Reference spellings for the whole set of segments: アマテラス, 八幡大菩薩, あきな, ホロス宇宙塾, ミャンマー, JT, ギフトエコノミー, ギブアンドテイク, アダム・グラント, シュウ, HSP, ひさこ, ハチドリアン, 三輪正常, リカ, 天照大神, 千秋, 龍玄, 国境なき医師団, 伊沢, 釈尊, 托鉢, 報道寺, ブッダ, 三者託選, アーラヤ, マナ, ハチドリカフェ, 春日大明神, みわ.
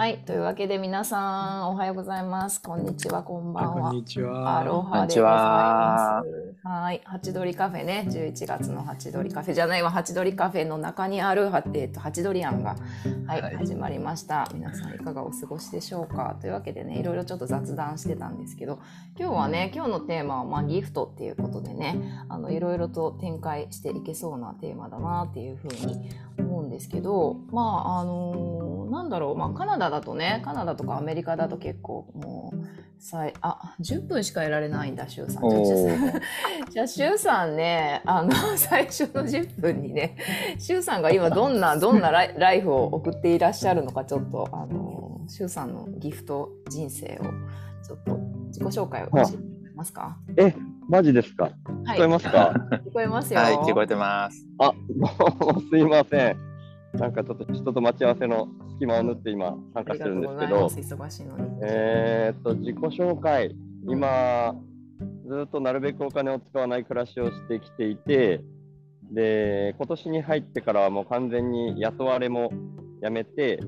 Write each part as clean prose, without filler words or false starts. はい、というわけで皆さんおはようございます。こんにちは、こんばんは。こんにちは。アロハでございます。はい、ハチドリカフェね、11月のハチドリカフェじゃないわ、ハチドリカフェの中にあるハチドリアンが、はいはい、始まりました。皆さんいかがお過ごしでしょうか。というわけでね、いろいろちょっと雑談してたんですけど、今日はね、今日のテーマは、ギフトっていうことでね、いろいろと展開していけそうなテーマだなっていうふうに思うんですけど、なんだろう、カナダとかアメリカだと結構もう10分しか得られないんだ、シュウさん。じゃあシュウさんね、最初の10分にね、シュウさんが今どんなライフを送っていらっしゃるのか、ちょっとシュウさんのギフト人生をちょっと自己紹介を教えてもらえますか？マジですか？聞こえますか？聞こえますよ。はい、聞こえてます。あ、すいません。なんかちょっと人と待ち合わせの隙間を縫って今参加してるんですけど、忙しいのに自己紹介、今ずっとなるべくお金を使わない暮らしをしてきていて、で今年に入ってからはもう完全に雇われもやめて、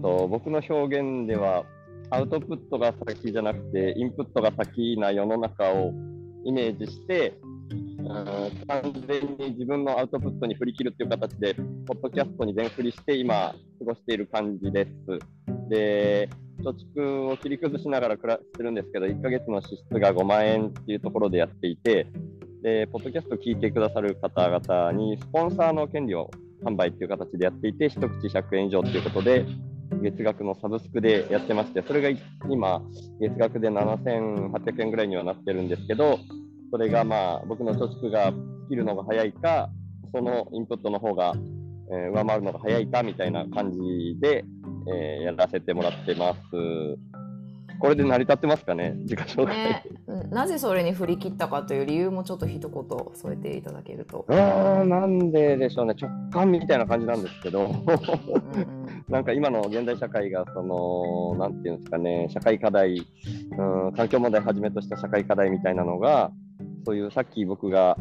僕の表現ではアウトプットが先じゃなくてインプットが先な世の中をイメージして、完全に自分のアウトプットに振り切るっていう形でポッドキャストに全振りして今過ごしている感じです。で、貯蓄を切り崩しながら暮らしてるんですけど、1ヶ月の支出が5万円っていうところでやっていて、でポッドキャストを聞いてくださる方々にスポンサーの権利を販売っていう形でやっていて、一口100円以上っていうことで月額のサブスクでやってまして、それが今月額で7800円ぐらいにはなってるんですけど、それが僕の貯蓄が切るのが早いか、そのインプットの方が上回るのが早いかみたいな感じでやらせてもらってます。これで成り立ってますかね、自己紹介。なぜそれに振り切ったかという理由もちょっと一言添えていただけると。なんででしょうね、直感みたいな感じなんですけどなんか今の現代社会がなんていうんですかね、社会課題、環境問題をはじめとした社会課題みたいなのが、そういうさっき僕が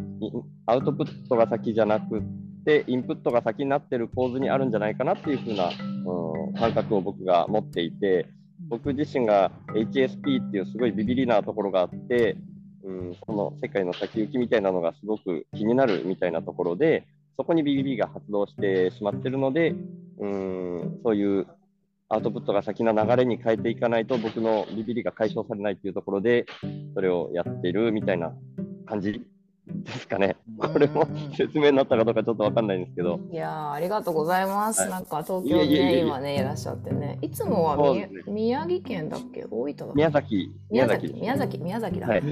アウトプットが先じゃなくてインプットが先になってる構図にあるんじゃないかなっていう風な、感覚を僕が持っていて、僕自身が HSP っていうすごいビビリなところがあって、その世界の先行きみたいなのがすごく気になるみたいなところで、そこにビビリが発動してしまってるので、そういうアウトプットが先の流れに変えていかないと僕のビビリが解消されないっていうところでそれをやってるみたいな感じですかね。これも説明になったかどうかちょっと分かんないんですけど。いやー、ありがとうございます、はい、なんか東京で今ねいらっしゃってね、いつもは宮城県だっけ、大分だっけ、宮崎だ、はい、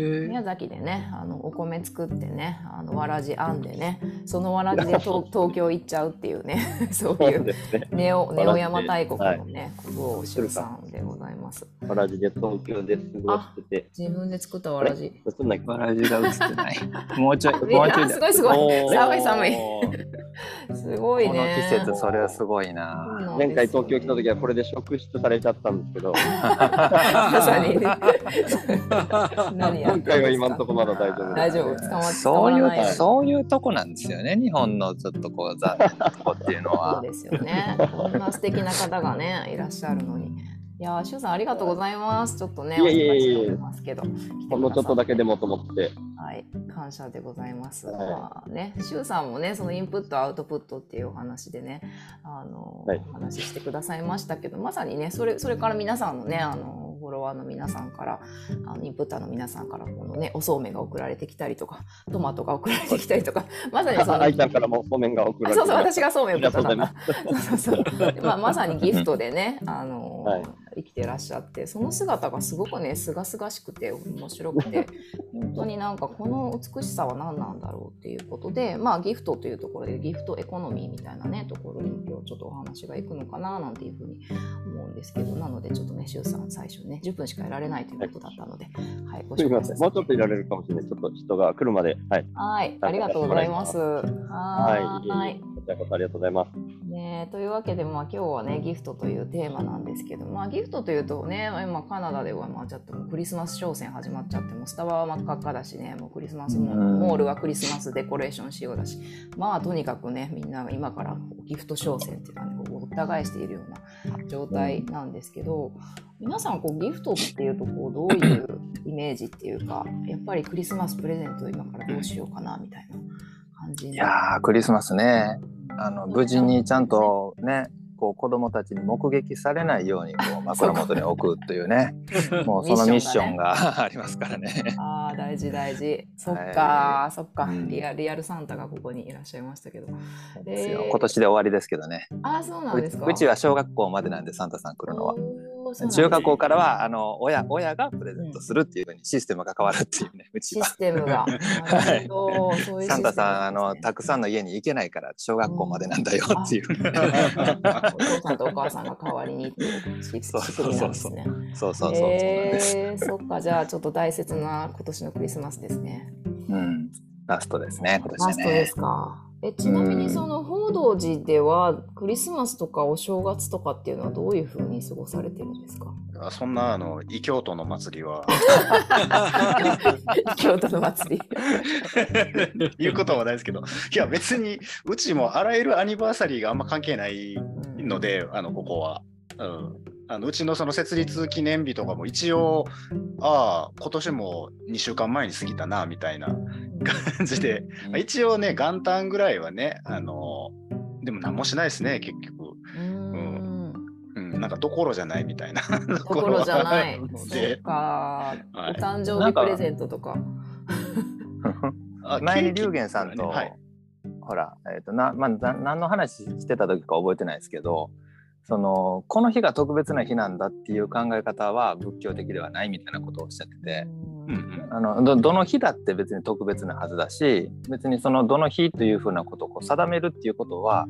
宮崎でねお米作ってね、わらじ編んでね、そのわらじで東京行っちゃうっていうねそういうネオ山大国のね、はい、シュウさんでございます。わらじで東京で過ごしてて、自分で作ったわらじ、わらじが映ってないもうちょいすごい寒いすごいね、この季節。それはすごいな、前回東京来た時はこれで職質されちゃったんですけどまさに今回は今のところまだ大丈夫、そういうとこなんですよね、日本のちょっとこう残念なとこっていうのはそうですよね、こんな素敵な方がねいらっしゃるのに。いやー、シュウさんありがとうございます。ちょっとねお伝えしておりますけど、ほんのちょっとだけでもと思って、はい、感謝でございます、はい。シュウさんもね、そのインプットアウトプットっていうお話でね、はい、お話ししてくださいましたけど、まさにねそれから皆さんのねフォロワーの皆さんから、インプッターの皆さんからこの、ね、おそうめんが送られてきたりとか、トマトが送られてきたりとか、まさにその愛ちゃんからもそうめんが送られてきた。そうそう、私がそうめんを送ったんだそう、まさにギフトでね、はい、生きてらっしゃって、その姿がすごくねすがすがしくて面白くて本当になんかこの美しさは何なんだろうっていうことで、ギフトというところでギフトエコノミーみたいなねところに今日ちょっとお話がいくのかななんていうふうに思うんですけど、なのでちょっとねシュウさん最初ね10分しかいられないということだったので、はい、ご紹介します。もうちょっといられるかもしれない。ちょっと人が来るまで、はい。はい、ありがとうございます。はい。じゃあこそありがとうございます、ね、というわけで、まあ、今日はねギフトというテーマなんですけど、まあ、ギフトというとね今カナダではまあちょっともうクリスマス商戦始まっちゃってもうスタバはまたカッカだしねもうクリスマスもモールはクリスマスデコレーションしようだしまあとにかくねみんな今からギフト商戦っていうかねお互いしているような状態なんですけど皆さんこうギフトっていうとこうどういうイメージっていうかやっぱりクリスマスプレゼント今からどうしようかなみたいな感じ。いやークリスマスね無事にちゃんとねこう子どもたちに目撃されないようにこう枕元に置くというねもうそのミッションがありますからねあー大事大事そっかそっかリアルサンタがここにいらっしゃいましたけどですよ今年で終わりですけどねあーそうなんですかうちは小学校までなんでサンタさん来るのは中学校からは親がプレゼントするっていう風にシステムが変わるっていうねうちはシステムが、はい、そういうシステムですね、サンタさんたくさんの家に行けないから小学校までなんだよっていう、ねお父さんとお母さんが代わりにっていう仕組みなんですねそっかじゃあちょっと大切な今年のクリスマスですねうんラストですね今年ねラストですかちなみにその報道寺ではクリスマスとかお正月とかっていうのはどういう風に過ごされてるんですか？そんな異教徒の祭りは異教徒の祭り言うことはないですけどいや別にうちもあらゆるアニバーサリーがあんま関係ないので、うん、ここは、うん、うちのその設立記念日とかも一応ああ今年も2週間前に過ぎたなみたいな感じで一応ね元旦ぐらいはねでも何もしないですね結局なんかどころじゃないみたいなところじゃないそうか、はい、お誕生日プレゼントとか前に龍玄さんと、はい、ほら、何の話してた時か覚えてないですけどこの日が特別な日なんだっていう考え方は仏教的ではないみたいなことをおっしゃっててどの日だって別に特別なはずだし別にどの日というふうなことを定めるっていうことは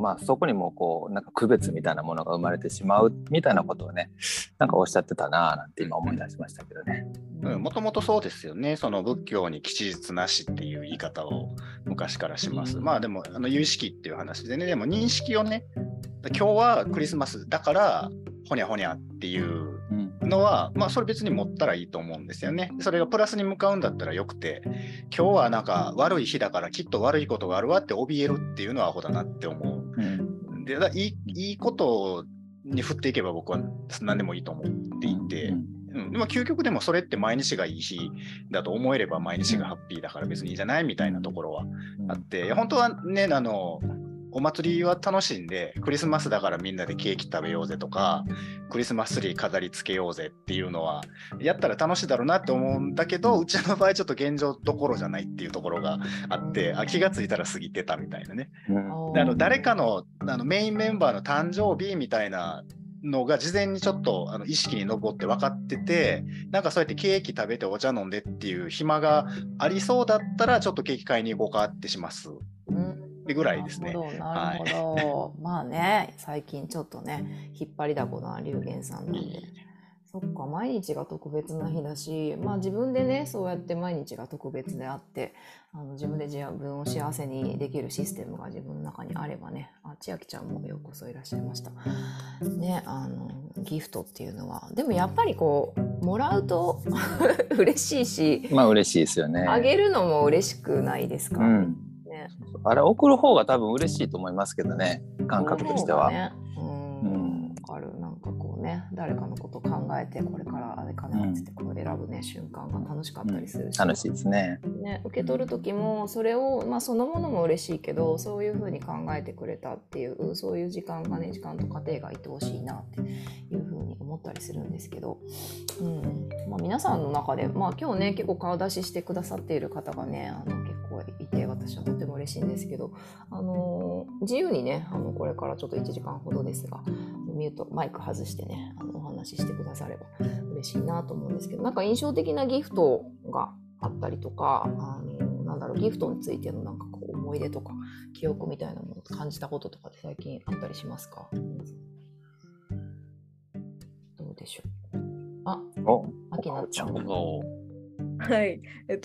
まあ、そこにもこうなんか区別みたいなものが生まれてしまうみたいなことをねなんかおっしゃってたななんて今思い出しましたけどね、うん、もともとそうですよね仏教に吉日なしっていう言い方を昔からします、うん、まあでも有意識っていう話でねでも認識をね今日はクリスマスだからほにゃほにゃっていうのは、まあ、それ別に持ったらいいと思うんですよね。それがプラスに向かうんだったらよくて、今日はなんか悪い日だからきっと悪いことがあるわって怯えるっていうのはアホだなって思う。うん、でいいことに振っていけば僕は何でもいいと思っていて、うん、でも究極でもそれって毎日がいい日だと思えれば毎日がハッピーだから別にいいじゃないみたいなところはあって、いや本当はねお祭りは楽しんでクリスマスだからみんなでケーキ食べようぜとかクリスマスツリー飾りつけようぜっていうのはやったら楽しいだろうなって思うんだけどうちの場合ちょっと現状どころじゃないっていうところがあって気がついたら過ぎてたみたいなね、うん、誰かの、メインメンバーの誕生日みたいなのが事前にちょっと意識に上って分かっててなんかそうやってケーキ食べてお茶飲んでっていう暇がありそうだったらちょっとケーキ買いに行こうかってします、うんぐらいですね。なるほど、はい、まあね最近ちょっとね引っ張りだこな龍玄さんなんでそっか毎日が特別な日だしまあ自分でねそうやって毎日が特別であって自分で自分を幸せにできるシステムが自分の中にあればね千秋ちゃんもようこそいらっしゃいましたねギフトっていうのはでもやっぱりこうもらうと嬉しいしまあ嬉しいですよねあげるのも嬉しくないですか、うんあれ送る方が多分嬉しいと思いますけどね感覚としては、ね、あるなんかこうね誰かのことを考えてこれからあれかなってこう選ぶね、うん、瞬間が楽しかったりするし、うん、楽しいです ね受け取る時もそれを、まあ、そのものも嬉しいけどそういう風に考えてくれたっていうそういう時間がね時間と過程が愛おしいなっていう風に思ったりするんですけど、うんまあ、皆さんの中で、まあ、今日ね結構顔出ししてくださっている方がねいて私はとても嬉しいんですけど、自由にねこれからちょっと1時間ほどですがミュートマイク外してねお話ししてくだされば嬉しいなと思うんですけどなんか印象的なギフトがあったりとかなんだろうギフトについてのなんかこう思い出とか記憶みたいなものを感じたこととかって最近あったりしますか？どうでしょう？あ、あきなちゃん。はい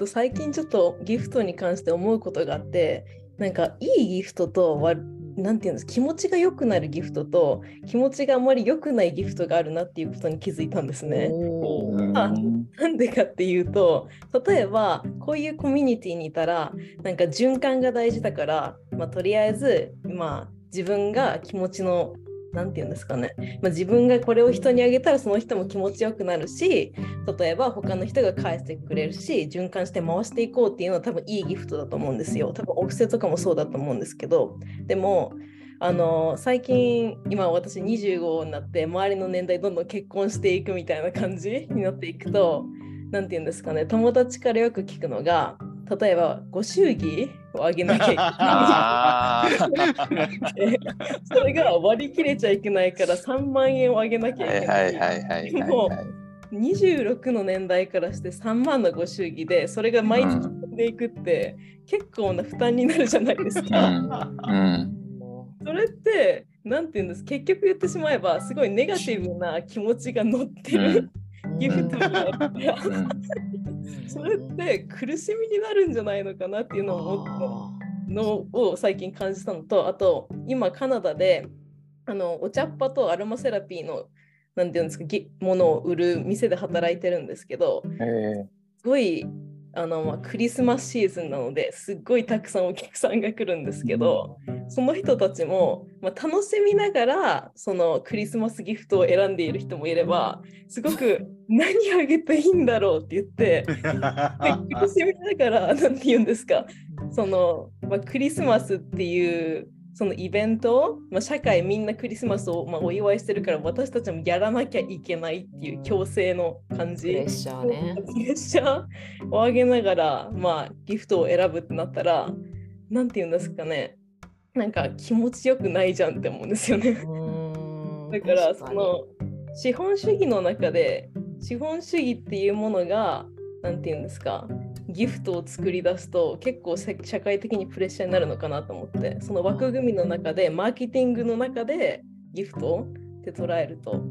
最近ちょっとギフトに関して思うことがあってなんかいいギフトとなんていうんです、気持ちが良くなるギフトと気持ちがあまり良くないギフトがあるなっていうことに気づいたんですね。なんでかっていうと、例えばこういうコミュニティにいたらなんか循環が大事だから、とりあえず、自分が気持ちのなんていうんですかね、自分がこれを人にあげたらその人も気持ちよくなるし、例えば他の人が返してくれるし、循環して回していこうっていうのは多分いいギフトだと思うんですよ。多分お布施とかもそうだと思うんですけど、でも最近今私25になって周りの年代どんどん結婚していくみたいな感じになっていくと、なんていうんですかね、友達からよく聞くのが、例えばご祝儀をあげなきゃいけないそれが割り切れちゃいけないから3万円をあげなきゃいけない。でも26の年代からして3万のご祝儀でそれが毎日飛んでいくって、結構な負担になるじゃないですか、それってなんていうんです、結局言ってしまえばすごいネガティブな気持ちが乗ってるギフトがあってそれって苦しみになるんじゃないのかなっていうのを思ったのを最近感じたのと、あと今カナダでお茶っ葉とアロマセラピーのなんていうんですか、ものを売る店で働いてるんですけど、すごいクリスマスシーズンなのですっごいたくさんお客さんが来るんですけど、その人たちも、楽しみながらそのクリスマスギフトを選んでいる人もいれば、すごく何あげていいんだろうって言って苦しみながら、なんて言うんですか、クリスマスっていうそのイベントを、社会みんなクリスマスをお祝いしてるから、私たちもやらなきゃいけないっていう強制の感じ、プレッシャーね、プレッシャーを上げながら、ギフトを選ぶってなったら、なんて言うんですかね、なんか気持ちよくないじゃんって思うんですよね。だからその資本主義の中で、資本主義っていうものがなんて言うんですか、ギフトを作り出すと結構社会的にプレッシャーになるのかなと思って、その枠組みの中でマーケティングの中でギフトって捉えると、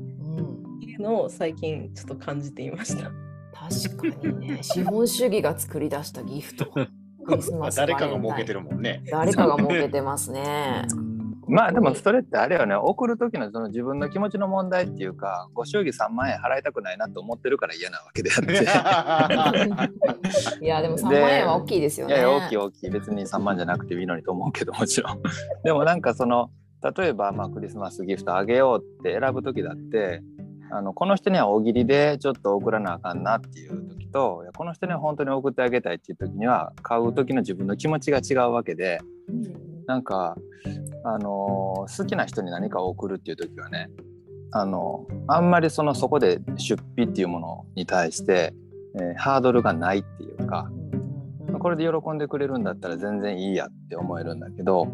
いうのを最近ちょっと感じていました。確かにね資本主義が作り出したギフト、クリスマス誰かが儲けてるもんね。誰かが儲けてますねでもそれってあれよね、送る時のその自分の気持ちの問題っていうか、ご祝儀3万円払いたくないなと思ってるから嫌なわけであっていやでも3万円は大きいですよね。いや大きい、別に3万じゃなくていいのにと思うけど、もちろんでもなんか例えばクリスマスギフトあげようって選ぶ時だって、この人には大喜利でちょっと送らなあかんなっていう時と、この人には本当に送ってあげたいっていう時には、買う時の自分の気持ちが違うわけで、なんか好きな人に何かを送るっていう時はね、あんまりそこで出費っていうものに対して、ハードルがないっていうか、これで喜んでくれるんだったら全然いいやって思えるんだけど、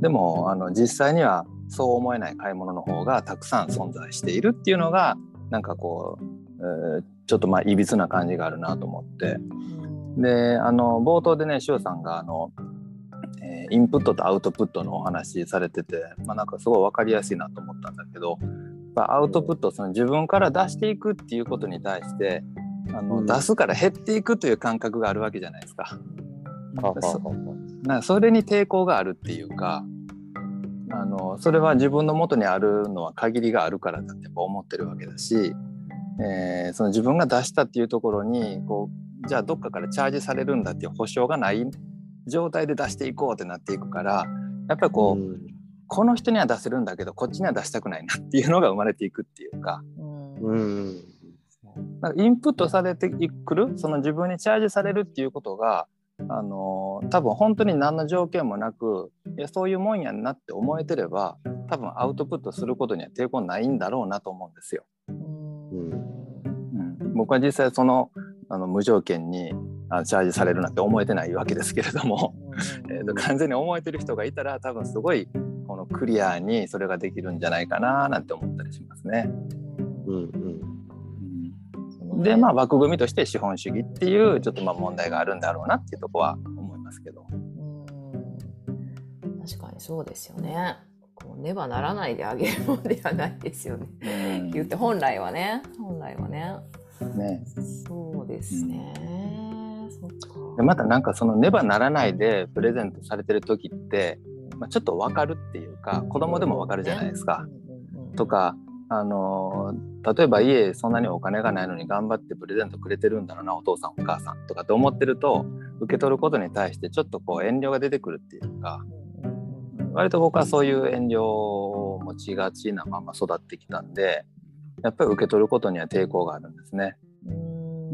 でも実際にはそう思えない買い物の方がたくさん存在しているっていうのが、なんかこう、ちょっといびつな感じがあるなと思って、で冒頭でね、しおさんがインプットとアウトプットのお話されてて、なんかすごい分かりやすいなと思ったんだけど、アウトプット、その自分から出していくっていうことに対して出すから減っていくという感覚があるわけじゃないですか。それに抵抗があるっていうか、それは自分の元にあるのは限りがあるからだって思ってるわけだし、その自分が出したっていうところにじゃあどっかからチャージされるんだっていう保証がない状態で出していこうってなっていくから、やっぱりこの人には出せるんだけどこっちには出したくないなっていうのが生まれていくっていうか、なんかインプットされてくる、その自分にチャージされるっていうことが、多分本当に何の条件もなく、いやそういうもんやんなって思えてれば、多分アウトプットすることには抵抗ないんだろうなと思うんですよ。僕は実際無条件にチャージされるなんて思えてないわけですけれども完全に思えてる人がいたら、多分すごいクリアにそれができるんじゃないかななんて思ったりしますね。で枠組みとして資本主義っていうちょっと問題があるんだろうなっていうとこは思いますけど、確かにそうですよね。ねばならないであげるものではないですよね、言って本来はね。そうですね、そっか。でまたなんかそのねばならないでプレゼントされてる時って、まあ、ちょっと分かるっていうか子供でも分かるじゃないですか、とか例えば家そんなにお金がないのに頑張ってプレゼントくれてるんだろうなお父さんお母さんとかって思ってると受け取ることに対してちょっとこう遠慮が出てくるっていうか、割と僕はそういう遠慮を持ちがちなまま育ってきたんで、やっぱり受け取ることには抵抗があるんですね。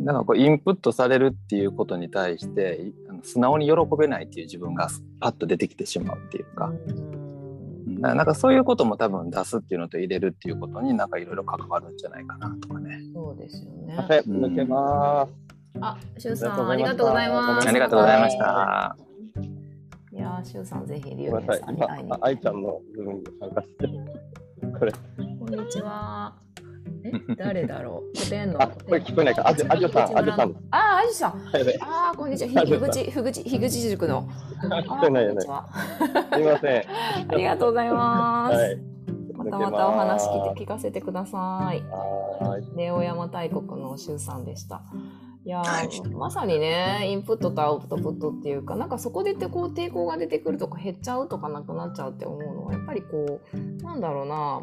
だからこうインプットされるっていうことに対して素直に喜べないっていう自分がパッと出てきてしまうっていうか、なんかそういうことも多分出すっていうのと入れるっていうことになんかいろいろ関わるんじゃないかなとかね。そうですよね。はい、抜けます。あ、しゅうさんありがとうございます。ありがとうございました。いや、しゅうさんぜひリュウヘイさんに会いに。あいちゃんの部分に参加して。これ。こんにちは。誰だろう。古典の。あ、これ聞こえないか。あじゅさん。あ、あじゅさん。あ、こんにちは。ひぐち塾の。聞こえないよね。すみません。ありがとうございます。はい、またお話聞かせてください。ネオヤマ大国のしゅうさんでした。いやまさにね、インプットとアウトプットっていうか、なんかそこでこう抵抗が出てくるとか減っちゃうとかなくなっちゃうって思うのはやっぱりこうなんだろうな、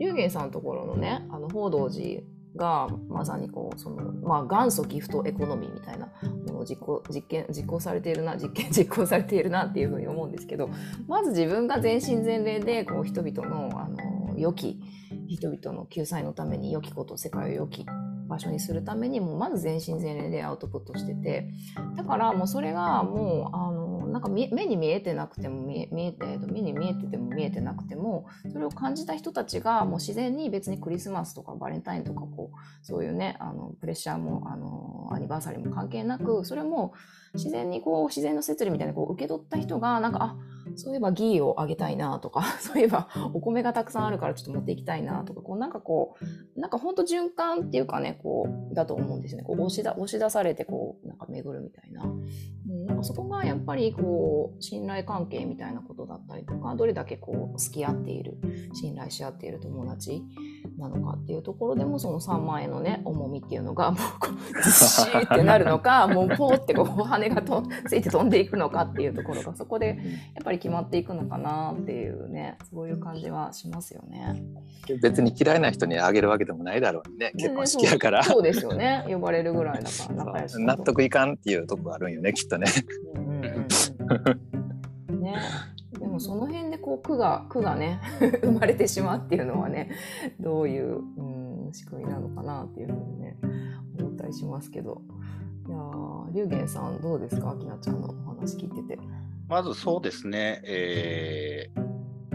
龍玄さんのところのね、報道寺がまさにこうその、まあ、元祖ギフトエコノミーみたいなものを実行されているなっていうふうに思うんですけど、まず自分が全身全霊でこう人々の良き人々の救済のために良きこと、世界を良き場所にするためにもうまず全身全霊でアウトプットしてて、だからもうそれがもうなんか目に見えてなくても目に見えてても見えてなくてもそれを感じた人たちがもう自然に別にクリスマスとかバレンタインとかこうそういうねプレッシャーもアニバーサリーも関係なく、それも自然にこう自然の摂理みたいなこう受け取った人がなんか、あ、そういえばギーをあげたいなとかそういえばお米がたくさんあるからちょっと持っていきたいなとか、こうなんかこうなんかほんと循環っていうかね、こうだと思うんですよね。こう押し出されてこうなんか巡るみたいな、なんかそこがやっぱりこう信頼関係みたいなことだったりとか、どれだけこう好き合っている信頼し合っている友達なのかっていうところでも、その3万円のね重みっていうのがもうこうずっしーってなるのかもうポーってこう羽がついて飛んでいくのかっていうところがそこでやっぱり決まっていくのかなっていうね、そういう感じはしますよね。別に嫌いな人にあげるわけでもないだろうね、結婚式やから。そうですよね、呼ばれるぐらいだから仲良し納得いかんっていうとこあるんよね、きっとね。ね、でもその辺でこう苦がね生まれてしまうっていうのはね、どういう、仕組みなのかなっていうふうにね思ったりしますけど、いや龍玄さんどうですか、きなちゃんのお話聞いてて。まずそうですね、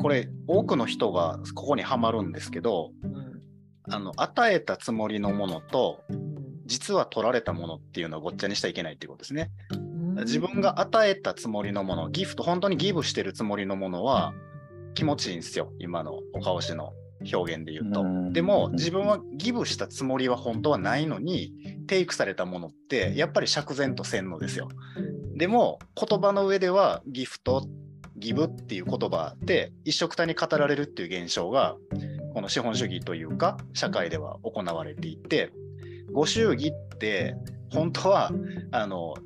これ多くの人がここにはまるんですけど、与えたつもりのものと実は取られたものっていうのをごっちゃにしちゃいけないっていうことですね。自分が与えたつもりのもの、ギフト、本当にギブしてるつもりのものは気持ちいいんですよ、今のおかおしの表現で言うと。でも自分はギブしたつもりは本当はないのにテイクされたものってやっぱり釈然とせんのですよ。でも言葉の上ではギフト、ギブっていう言葉で一緒くたに語られるっていう現象がこの資本主義というか社会では行われていて、ご祝儀って本当は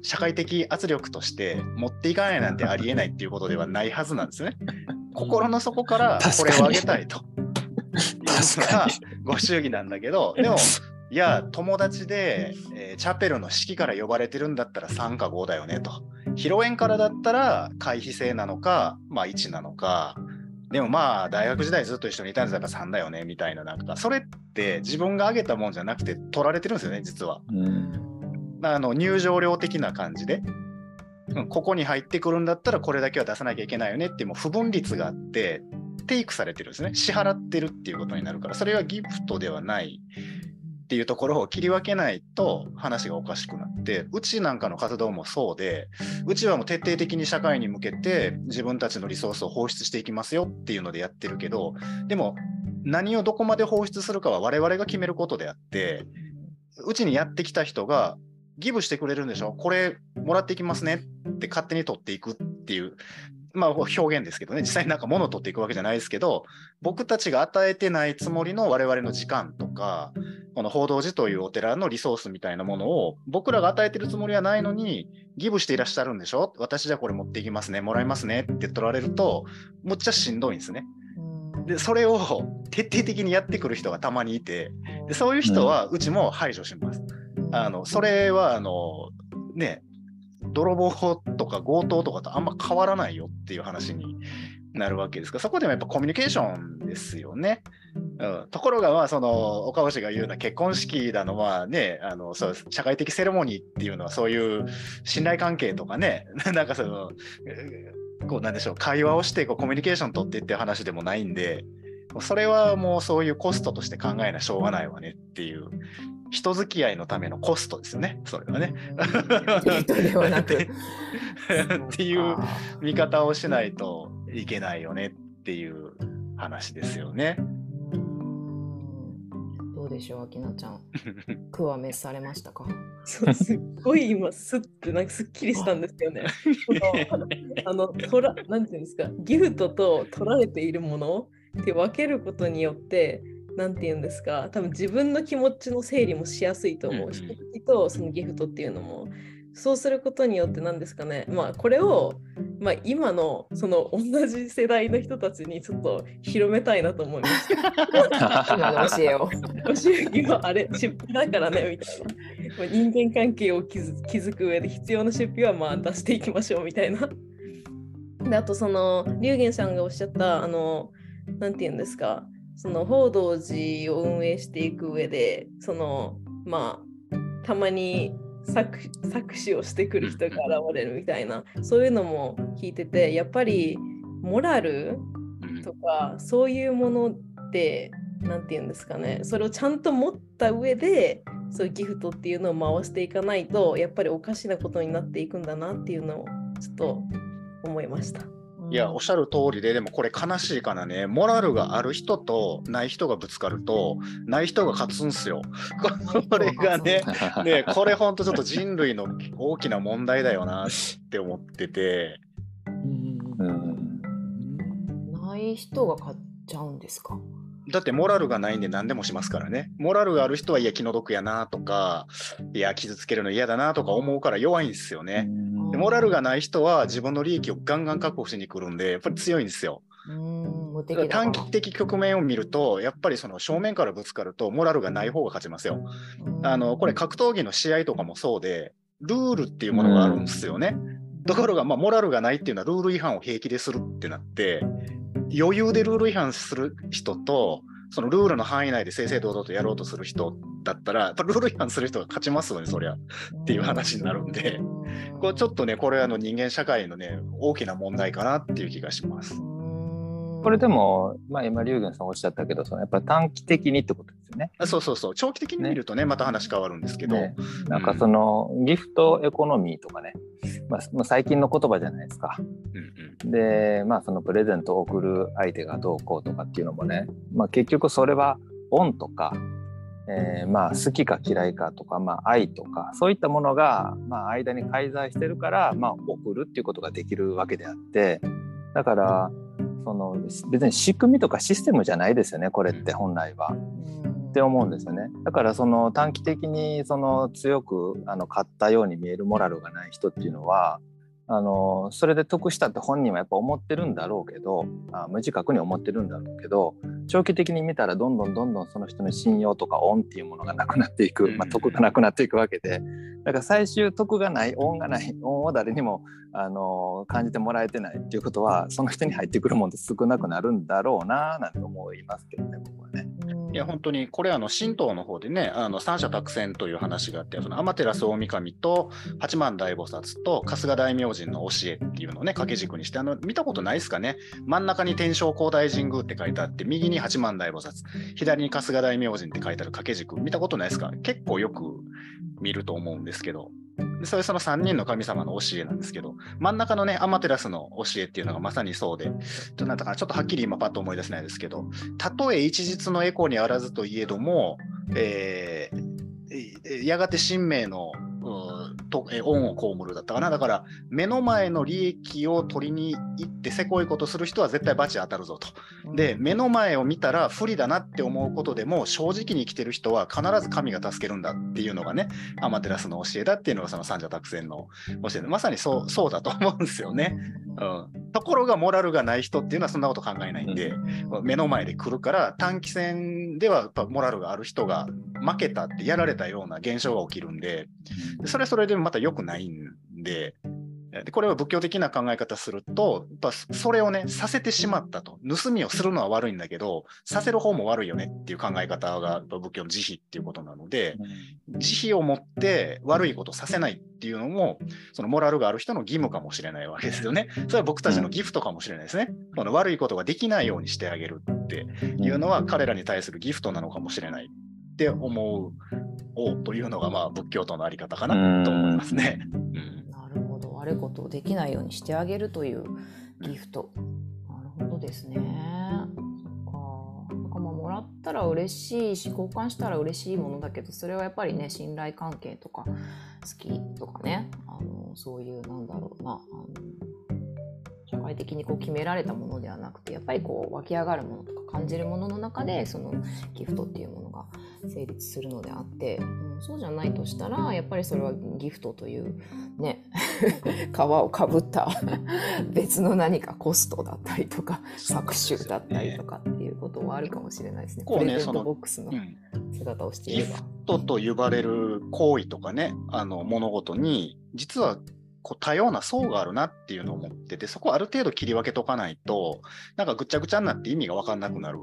社会的圧力として持っていかないなんてありえないっていうことではないはずなんですね。心の底からこれをあげたいというのがご祝儀なんだけど、でもいや友達で、チャペルの式から呼ばれてるんだったら3か5だよねと、披露宴からだったら会費制なのか、まあ、1なのか、でもまあ大学時代ずっと一緒にいたんですから3だよねみたいな、なんかそれって自分があげたもんじゃなくて取られてるんですよね、実は。入場料的な感じで、ここに入ってくるんだったらこれだけは出さなきゃいけないよねっていう、もう不分率があってテイクされてるんですね、支払ってるっていうことになるから、それはギフトではないっていうところを切り分けないと話がおかしくなって、うちなんかの活動もそうで、うちはもう徹底的に社会に向けて自分たちのリソースを放出していきますよっていうのでやってるけど、でも何をどこまで放出するかは我々が決めることであって、うちにやってきた人がギブしてくれるんでしょ、これもらっていきますねって勝手に取っていくっていうまあ表現ですけどね、実際になんか物を取っていくわけじゃないですけど、僕たちが与えてないつもりの我々の時間とか、この報道寺というお寺のリソースみたいなものを僕らが与えてるつもりはないのにギブしていらっしゃるんでしょ、私じゃこれ持っていきますね、もらいますねって取られるとむっちゃしんどいんですね。でそれを徹底的にやってくる人がたまにいて、でそういう人はうちも排除します。それはね、泥棒とか強盗とかとあんま変わらないよっていう話になるわけですが、そこでもやっぱコミュニケーションですよね。ところがまあその岡越が言うような結婚式だのはね、そう社会的セレモニーっていうのはそういう信頼関係とかね、なんかそのこうなんでしょう、会話をしてこうコミュニケーション取ってっていう話でもないんで、それはもうそういうコストとして考えなしょうがないわねっていう、人付き合いのためのコストですよね、それはね。ではなくっていう見方をしないといけないよねっていう話ですよね。どうでしょう、あきなちゃん。クは召されましたか？そう、すっごい今すってなんかすっきりしたんですよね。なんていうんですか、ギフトと取られているものって分けることによって。なんて言うんですか、多分自分の気持ちの整理もしやすいと思うし、とそのギフトっていうのもそうすることによってなんですかね、まあこれを、まあ、今のその同じ世代の人たちにちょっと広めたいなと思います。今の教えを今あれ出費だからねみたいな、まあ、人間関係を築く上で必要な出費はまあ出していきましょうみたいな。であとその龍玄さんがおっしゃったなんて言うんですか、その報道寺を運営していく上でその、まあ、たまに作詞をしてくる人が現れるみたいな、そういうのも聞いてて、やっぱりモラルとかそういうものってなんていうんですかね、それをちゃんと持った上でそういうギフトっていうのを回していかないとやっぱりおかしなことになっていくんだなっていうのをちょっと思いました。いや、おっしゃる通りで、でもこれ悲しいからね、モラルがある人とない人がぶつかるとない人が勝つんすよ。これがね、これほんとちょっと人類の大きな問題だよなって思ってて。ない人が勝っちゃうんですか？だってモラルがないんで何でもしますからね。モラルがある人はいや気の毒やなとか、いや傷つけるの嫌だなとか思うから弱いんですよね。でモラルがない人は自分の利益をガンガン確保しに来るんでやっぱり強いんですよ。短期的局面を見るとやっぱりその正面からぶつかるとモラルがない方が勝ちますよ。これ格闘技の試合とかもそうでルールっていうものがあるんですよね。ところがまあモラルがないっていうのはルール違反を平気でするってなって、余裕でルール違反する人とそのルールの範囲内で正々堂々とやろうとする人だったらやっぱルール違反する人が勝ちますよね、そりゃっていう話になるんで、これちょっとね、これ人間社会のね大きな問題かなっていう気がします。これでも、まあ、今龍玄さんおっしゃったけどそのやっぱ短期的にってことですよね。そうそうそう、長期的に見ると ねまた話変わるんですけど、なんかそのギフトエコノミーとかね、まあ、最近の言葉じゃないですか。でまあそのプレゼントを贈る相手がどうこうとかっていうのもね、まあ、結局それは恩とか、まあ好きか嫌いかとか、まあ、愛とかそういったものがまあ間に介在してるから、まあ、贈るっていうことができるわけであって、だからその別に仕組みとかシステムじゃないですよねこれって本来は、って思うんですよね。だからその短期的にその強く買ったように見えるモラルがない人っていうのはそれで得したって本人はやっぱ思ってるんだろうけど、無自覚に思ってるんだろうけど、長期的に見たらどんどんどんどんその人の信用とか恩っていうものがなくなっていく、まあ、得がなくなっていくわけで、だから最終得がない恩がない恩を誰にも感じてもらえてないっていうことはその人に入ってくるもんって少なくなるんだろうななんて思いますけどね、僕はね。いや本当にこれ神道の方でね三者託選という話があって、その天照大神と八幡大菩薩と春日大明神の教えっていうのをね掛け軸にして見たことないですかね。真ん中に天照広大神宮って書いてあって、右に八幡大菩薩、左に春日大明神って書いてある掛け軸見たことないですか？結構よく見ると思うんですけど、それその3人の神様の教えなんですけど、真ん中のねアマテラスの教えっていうのがまさにそうで、なんだかちょっとはっきり今パッと思い出せないですけど、たとえ一日のエコにあらずといえども、やがて神明の恩を被るだったかな。だから目の前の利益を取りに行ってせこいことする人は絶対罰当たるぞと。で目の前を見たら不利だなって思うことでも正直に生きてる人は必ず神が助けるんだっていうのがね、アマテラスの教えだっていうのがその三者択戦の教えで、まさにそうだと思うんですよね、うん、ところがモラルがない人っていうのはそんなこと考えないんで、目の前で来るから、短期戦ではやっぱモラルがある人が負けたってやられたような現象が起きるんで、それはそれでまた良くないんで、これは仏教的な考え方するとやっぱそれをねさせてしまったと、盗みをするのは悪いんだけどさせる方も悪いよねっていう考え方が仏教の慈悲っていうことなので、慈悲を持って悪いことをさせないっていうのもそのモラルがある人の義務かもしれないわけですよね。それは僕たちのギフトかもしれないですね。この悪いことができないようにしてあげるっていうのは彼らに対するギフトなのかもしれないって思おうというのが、まあ仏教徒のあり方かなと思いますね。なるほど、悪いことをできないようにしてあげるというギフト、なるほどですね。なんかまあもらったら嬉しいし交換したら嬉しいものだけど、それはやっぱりね信頼関係とか好きとかね、そういうなんだろうな、社会的にこう決められたものではなくて、やっぱりこう湧き上がるものとか感じるものの中でそのギフトっていうものが成立するのであって、そうじゃないとしたらやっぱりそれはギフトというね皮をかぶった別の何かコストだったりとか搾取だったりとかっていうことはあるかもしれないですね。プレゼントボックスの姿をしていれば、ギフトと呼ばれる行為とかね、物事に実は多様な層があるなっていうのを思ってて、そこをある程度切り分けとかないとなんかぐちゃぐちゃになって意味が分かんなくなる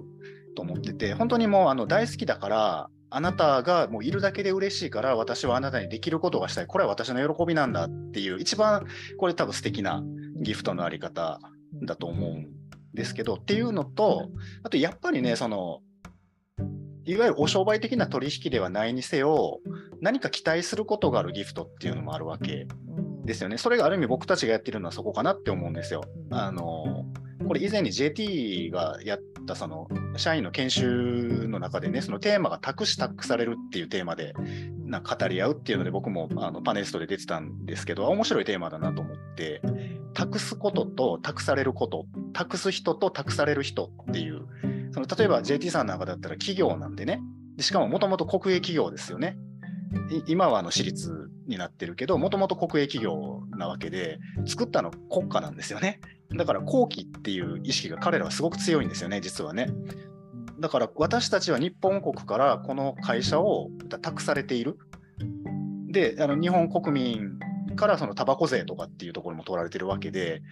と思ってて、本当にもう大好きだからあなたがもういるだけで嬉しいから私はあなたにできることがしたい、これは私の喜びなんだっていう、一番これ多分素敵なギフトのあり方だと思うんですけど、っていうのと、あとやっぱりね、そのいわゆるお商売的な取引ではないにせよ何か期待することがあるギフトっていうのもあるわけですよね。それがある意味僕たちがやってるのはそこかなって思うんですよ。これ以前に JT がやったその社員の研修の中でね、そのテーマが託し託されるっていうテーマでなんか語り合うっていうので、僕もパネリストで出てたんですけど、面白いテーマだなと思って、託すことと託されること、託す人と託される人っていう、その例えば JT さんなんかだったら企業なんでね、でしかももともと国営企業ですよね。今は私立になってるけど、もともと国営企業なわけで、作ったの国家なんですよね。だから後期っていう意識が彼らはすごく強いんですよね、実はね。だから私たちは日本国からこの会社を託されている。で、日本国民からそのタバコ税とかっていうところも取られてるわけで、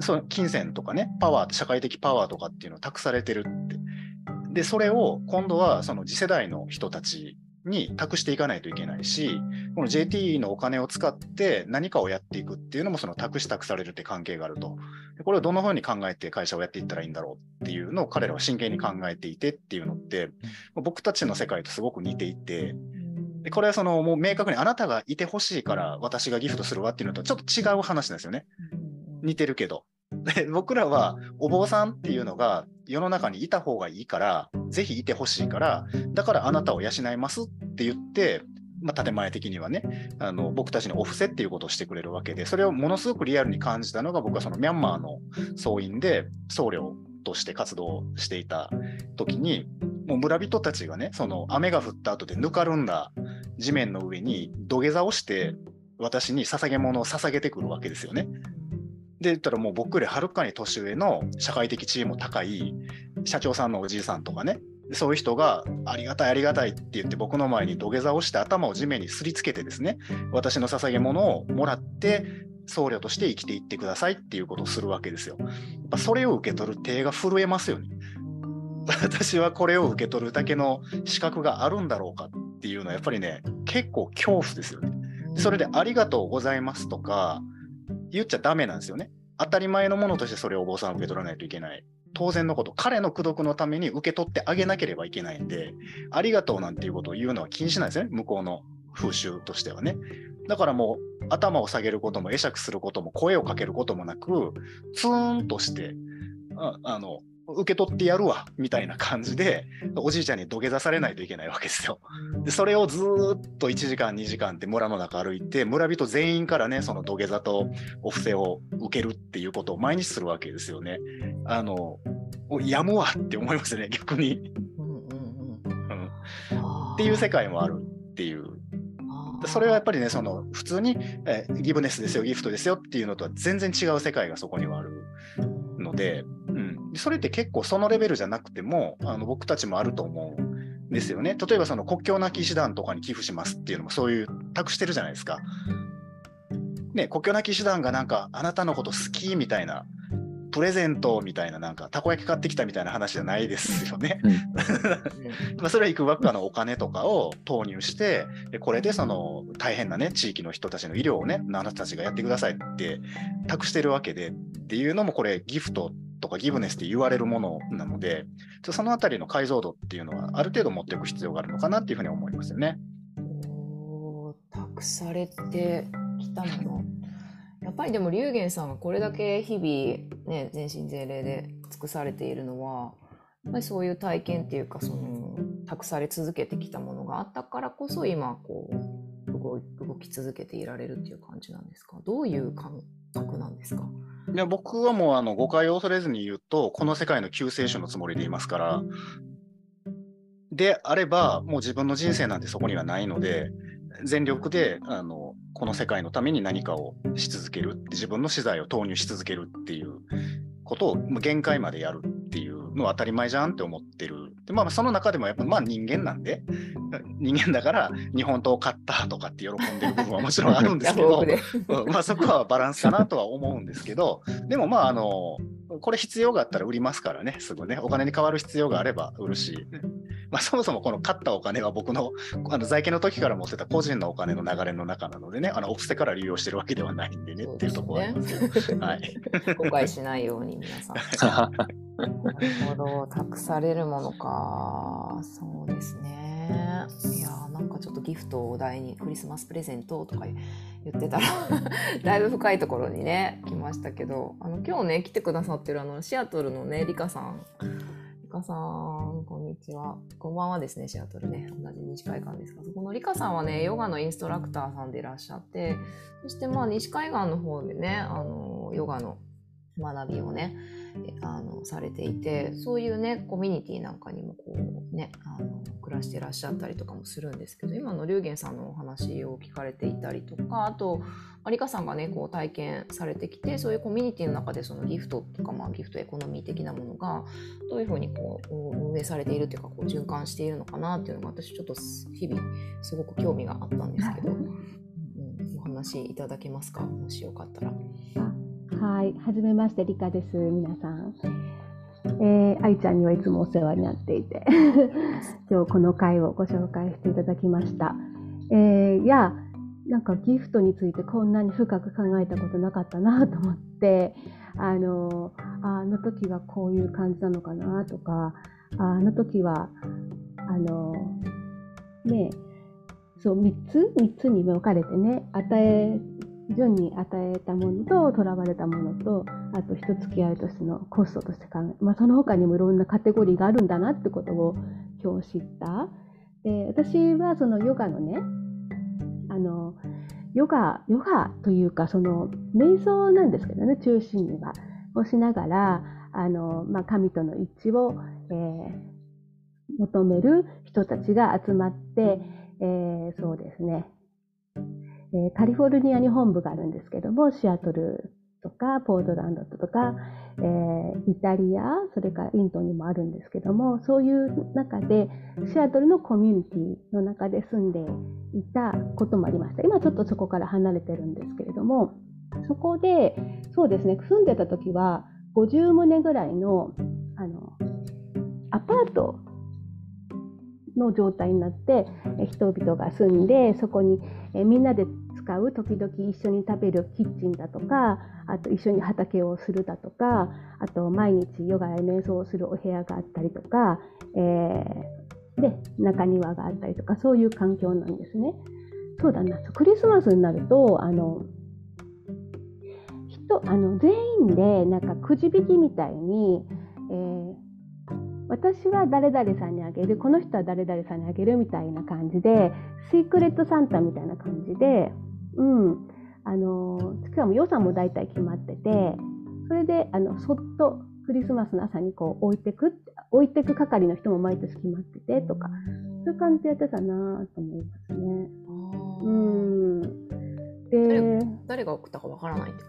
その金銭とかね、パワー、社会的パワーとかっていうのを託されてるって。で、それを今度はその次世代の人たちに託していかないといけないし、この JT のお金を使って何かをやっていくっていうのもその託し託されるって関係があると。これをどのふうに考えて会社をやっていったらいいんだろうっていうのを彼らは真剣に考えていてっていうのって、僕たちの世界とすごく似ていて、でこれはそのもう明確にあなたがいてほしいから私がギフトするわっていうのとちょっと違う話なんですよね。似てるけど、僕らはお坊さんっていうのが世の中にいた方がいいから、ぜひいてほしいから、だからあなたを養いますって言って、まあ、建前的にはね僕たちのお布施っていうことをしてくれるわけで、それをものすごくリアルに感じたのが、僕はそのミャンマーの僧院で僧侶として活動していた時に、もう村人たちがね、その雨が降った後でぬかるんだ地面の上に土下座をして私に捧げ物を捧げてくるわけですよね。で言ったらもう僕よりはるかに年上の社会的地位も高い社長さんのおじいさんとかね、そういう人がありがたいありがたいって言って僕の前に土下座をして頭を地面にすりつけてですね、私の捧げ物をもらって僧侶として生きていってくださいっていうことをするわけですよ。やっぱそれを受け取る手が震えますよね。私はこれを受け取るだけの資格があるんだろうかっていうのはやっぱりね、結構恐怖ですよね。それでありがとうございますとか言っちゃダメなんですよね。当たり前のものとしてそれをお坊さんは受け取らないといけない、当然のこと、彼の功徳のために受け取ってあげなければいけないんで、ありがとうなんていうことを言うのは禁止なんですよね、向こうの風習としてはね。だからもう頭を下げることも会釈することも声をかけることもなく、ツーンとして受け取ってやるわみたいな感じでおじいちゃんに土下座されないといけないわけですよ。でそれをずっと1時間2時間って村の中歩いて、村人全員からねその土下座とお布施を受けるっていうことを毎日するわけですよね。やむわって思いますね逆にっていう世界もあるっていう。それはやっぱりねその普通にギブネスですよギフトですよっていうのとは全然違う世界がそこにはあるので、うん、それって結構そのレベルじゃなくても僕たちもあると思うんですよね。例えばその国境なき医師団とかに寄付しますっていうのもそういう託してるじゃないですか、ね、国境なき医師団がなんかあなたのこと好きみたいなプレゼントみたいななんかたこ焼き買ってきたみたいな話じゃないですよね、うん、まあそれはいくばくかのお金とかを投入してこれでその大変なね地域の人たちの医療をねあなたたちがやってくださいって託してるわけでっていうのもこれギフトとかギブネスって言われるものなので、そのあたりの解像度っていうのはある程度持っておく必要があるのかなっていうふうに思いますよね。託されてきたものやっぱりでも龍玄さんがこれだけ日々、ね、全身全霊で尽くされているのはやっぱりそういう体験っていうかその託され続けてきたものがあったからこそ今こう 動き続けていられるっていう感じなんですか？どういう感覚なんですか？いや僕はもう誤解を恐れずに言うとこの世界の救世主のつもりでいますから、であればもう自分の人生なんてそこにはないので全力でこの世界のために何かをし続ける、自分の資材を投入し続けるっていうことを限界までやるっていうのは当たり前じゃんって思ってる。で、まあ、その中でもやっぱまあ人間なんで、人間だから日本刀買ったとかって喜んでる部分はもちろんあるんですけどまあそこはバランスかなとは思うんですけど、でもまあこれ必要があったら売りますからねすぐね、お金に変わる必要があれば売るし、まあ、そもそもこの買ったお金は僕の在家の時から持ってた個人のお金の流れの中なのでね、お布施から流用してるわけではないんでねっていうところはありますけど、はい、誤解しないように皆さんなるほど、託されるものか、そうですね。いやなんかちょっとギフトをお題にクリスマスプレゼントとか言ってたらだいぶ深いところにね来ましたけど、今日ね来てくださってるシアトルのねリカさんこんにちはこんばんはですね。シアトルね同じ西海岸ですが、そこのリカさんはねヨガのインストラクターさんでいらっしゃって、そしてまあ西海岸の方でねヨガの学びをねされていて、そういうねコミュニティなんかにもこうね暮らしていらっしゃったりとかもするんですけど、今の龍玄さんのお話を聞かれていたりとか、あとリカさんがねこう体験されてきて、そういうコミュニティの中でそのギフトとか、まあ、ギフトエコノミー的なものがどういうふうにこう運営されているというかこう循環しているのかなっていうのが私ちょっと日々すごく興味があったんですけど、お話いただけますかもしよかったら。はい、はじめましてリカです皆さん、愛ちゃんにはいつもお世話になっていて今日この回をご紹介していただきました、いやなんかギフトについてこんなに深く考えたことなかったなと思って、あの時はこういう感じなのかなとか、あの時はねそう3つに分かれてね、順に与えたものととらわれたものと、あと人付き合いとしてのコストとして考え、その他にもいろんなカテゴリーがあるんだなってことを今日知った。で私はそのヨガのねヨガというかその瞑想なんですけどね、中心にはをしながら神との一致を、求める人たちが集まって、そうですねカリフォルニアに本部があるんですけども、シアトルとかポートランドとか、イタリア、それからインドにもあるんですけども、そういう中でシアトルのコミュニティの中で住んでいたこともありました。今ちょっとそこから離れてるんですけれども、そこでそうですね住んでた時は50棟ぐらいの、アパートの状態になって人々が住んで、そこにみんなで使う時々一緒に食べるキッチンだとか、あと一緒に畑をするだとか、あと毎日ヨガや瞑想をするお部屋があったりとか、で中庭があったりとか、そういう環境なんですね。そうだな、クリスマスになると全員でなんかくじ引きみたいに、私は誰々さんにあげる、この人は誰々さんにあげるみたいな感じで、シークレットサンタみたいな感じで、しかも予算もだいたい決まってて、それでそっとクリスマスの朝にこう置いてく係の人も毎年決まっててとか、そういう感じでやってたなと思いますね。誰が送ったかわからないってこと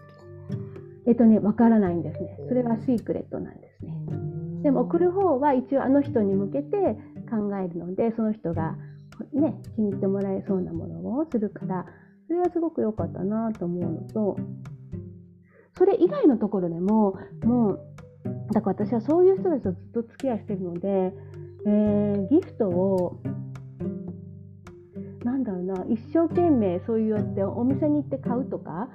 か。わからないんですね。それはシークレットなんですね。でも送る方は一応あの人に向けて考えるので、その人が、ね、気に入ってもらえそうなものをするから、それはすごく良かったなと思うのと、それ以外のところでも、もうだから私はそういう人たちとずっと付き合いしているので、ギフトを一生懸命そういうやってお店に行って買うとか、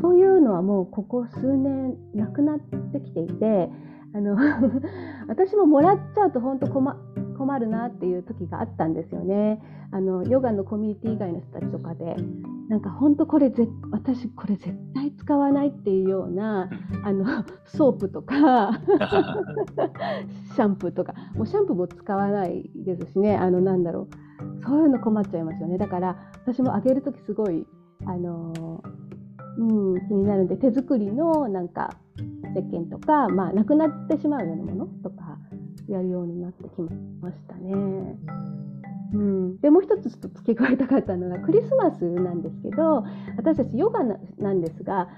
そういうのはもうここ数年なくなってきていて、私ももらっちゃうと本当困るなっていう時があったんですよね。ヨガのコミュニティ以外の人たちとかで、なんか本当私これ絶対使わないっていうようなソープとかシャンプーとか、もうシャンプーも使わないですしね、そういうの困っちゃいますよね。だから私もあげるときすごい気になるんで、手作りのなんか石鹸とか、まあなくなってしまうようなものとかやるようになってきましたね。でもう一つちょっと付け加えたかったのがクリスマスなんですけど、私たちヨガなんですが、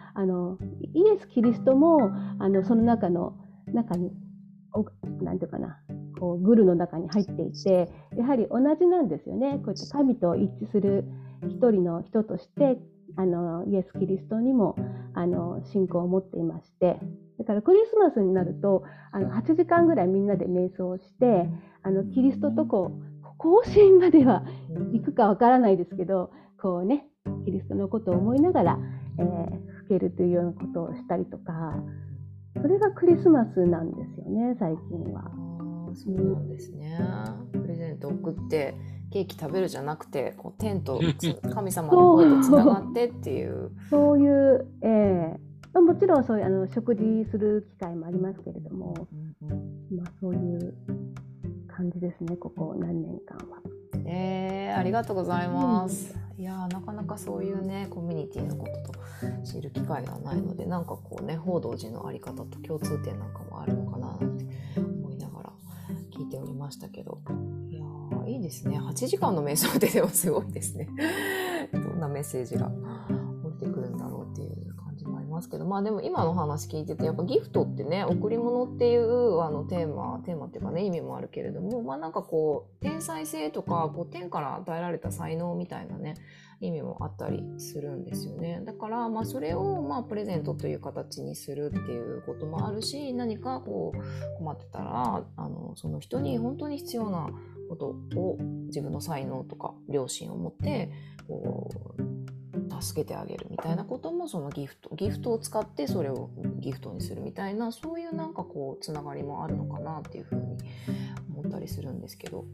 イエス・キリストもその中に何ていうかな、こうグルの中に入っていて、やはり同じなんですよね。こうやって神と一致する一人の人としてイエス・キリストにも信仰を持っていまして、だからクリスマスになると8時間ぐらいみんなで瞑想をして、キリストと交信までは行くかわからないですけど、こうね、キリストのことを思いながら、吹けるというようなことをしたりとか、それがクリスマスなんですよね、最近は。そうなんですね。プレゼント送ってケーキ食べるじゃなくて、こう天と神様の声とつながってっていうそういう、もちろんそういう食事する機会もありますけれども、そういう感じですね、ここ何年間は。ありがとうございます。いや、なかなかそういうね、コミュニティのことと知る機会がないので、なんかこうね、報道陣のあり方と共通点なんかもあるのかなって思いながら聞いておりましたけど、いいですね。8時間の瞑想ってでもすごいですね。どんなメッセージが降りてくるんだろうっていう感じもありますけど、まあでも今の話聞いてて、やっぱギフトってね、贈り物っていうテーマっていうかね、意味もあるけれども、まあなんかこう天才性とか、こう天から与えられた才能みたいなね、意味もあったりするんですよね。だからまあそれをまあプレゼントという形にするっていうこともあるし、何かこう困ってたらその人に本当に必要なことを、自分の才能とか良心を持ってこう助けてあげるみたいなことも、そのギフトを使ってそれをギフトにするみたいな、そういうなんかこうつながりもあるのかなっていうふうに思ったりするんですけど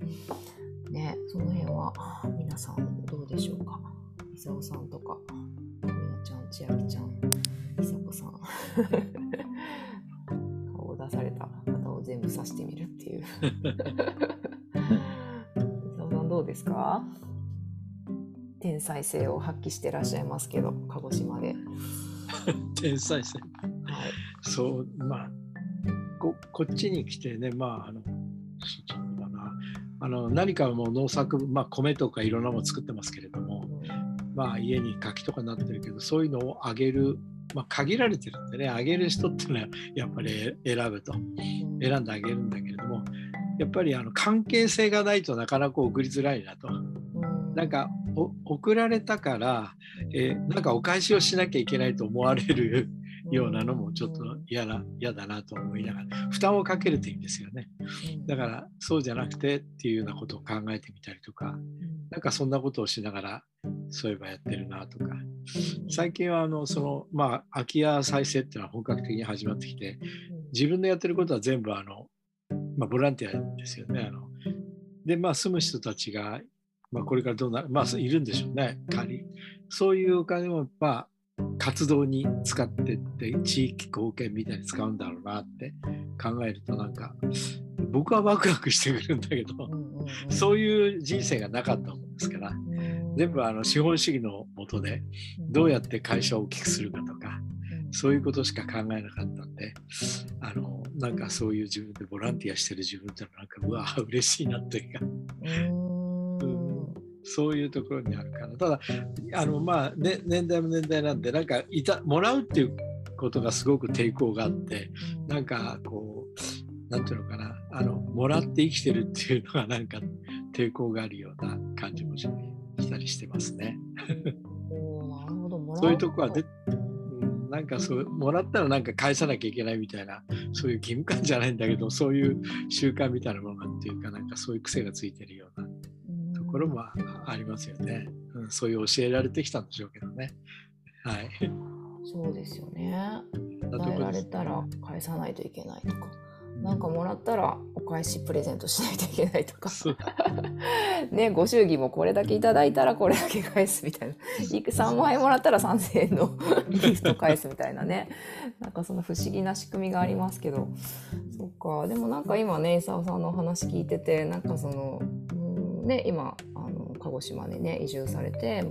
ね。その辺は皆さんどうでしょうか。伊沢さんとかみなちゃん、千秋ちゃん、伊沢子さん顔を出された方を全部刺してみるっていうどうですか？天才性を発揮してらっしゃいますけど、鹿児島で天才性、はい、そう、まあ こっちに来てね、まあ何かもう農作、まあ、米とかいろんなもの作ってますけれども、まあ家に柿とかなってるけど、そういうのをあげる、まあ、限られてるんでね、あげる人っていうのはやっぱり選んであげるんだけれども、やっぱり関係性がないとなかなか送りづらいなと。なんか送られたから、なんかお返しをしなきゃいけないと思われるようなのもちょっと嫌だなと思いながら、負担をかけるといいんですよね。だからそうじゃなくてっていうようなことを考えてみたりとか、なんかそんなことをしながらそういえばやってるなとか。最近はまあ、空き家再生っていうのは本格的に始まってきて、自分のやってることは全部まあ、ボランティアですよね。で、まあ、住む人たちが、まあ、これからどうなる、まあ、いるんでしょうね、仮。そういうお金を、まあ、活動に使ってって、地域貢献みたいに使うんだろうなって考えると、なんか、やっ僕はワクワクしてくるんだけど、そういう人生がなかったもんですから、全部資本主義の下でどうやって会社を大きくするかとか、そういうことしか考えなかったんで、なんかそういう自分でボランティアしてる自分ってなんかうわ嬉しいなというか、そういうところにあるかな。ただね、年代も年代なんで、なんかもらうっていうことがすごく抵抗があって、なんかこうなんていうのかな、もらって生きてるっていうのがなんか抵抗があるような感じもしたりしてますね。なるほど。そういうとこはなんかもらったらなんか返さなきゃいけないみたいな、そういう義務感じゃないんだけど、そういう習慣みたいなものっていうか、なんかそういう癖がついてるようなところもありますよね、そういう教えられてきたんでしょうけどね。はい、そうですよね。与えられたら返さないといけないとか、なんかもらったらお返しプレゼントしないといけないとかね、ご祝儀もこれだけいただいたらこれだけ返すみたいな、3万円もらったら 3,000 円のギフト返すみたいなね、なんかその不思議な仕組みがありますけど、そっか。でもなんか今ね、伊沢さんの話聞いてて、なんかそのね、今鹿児島でね移住されて、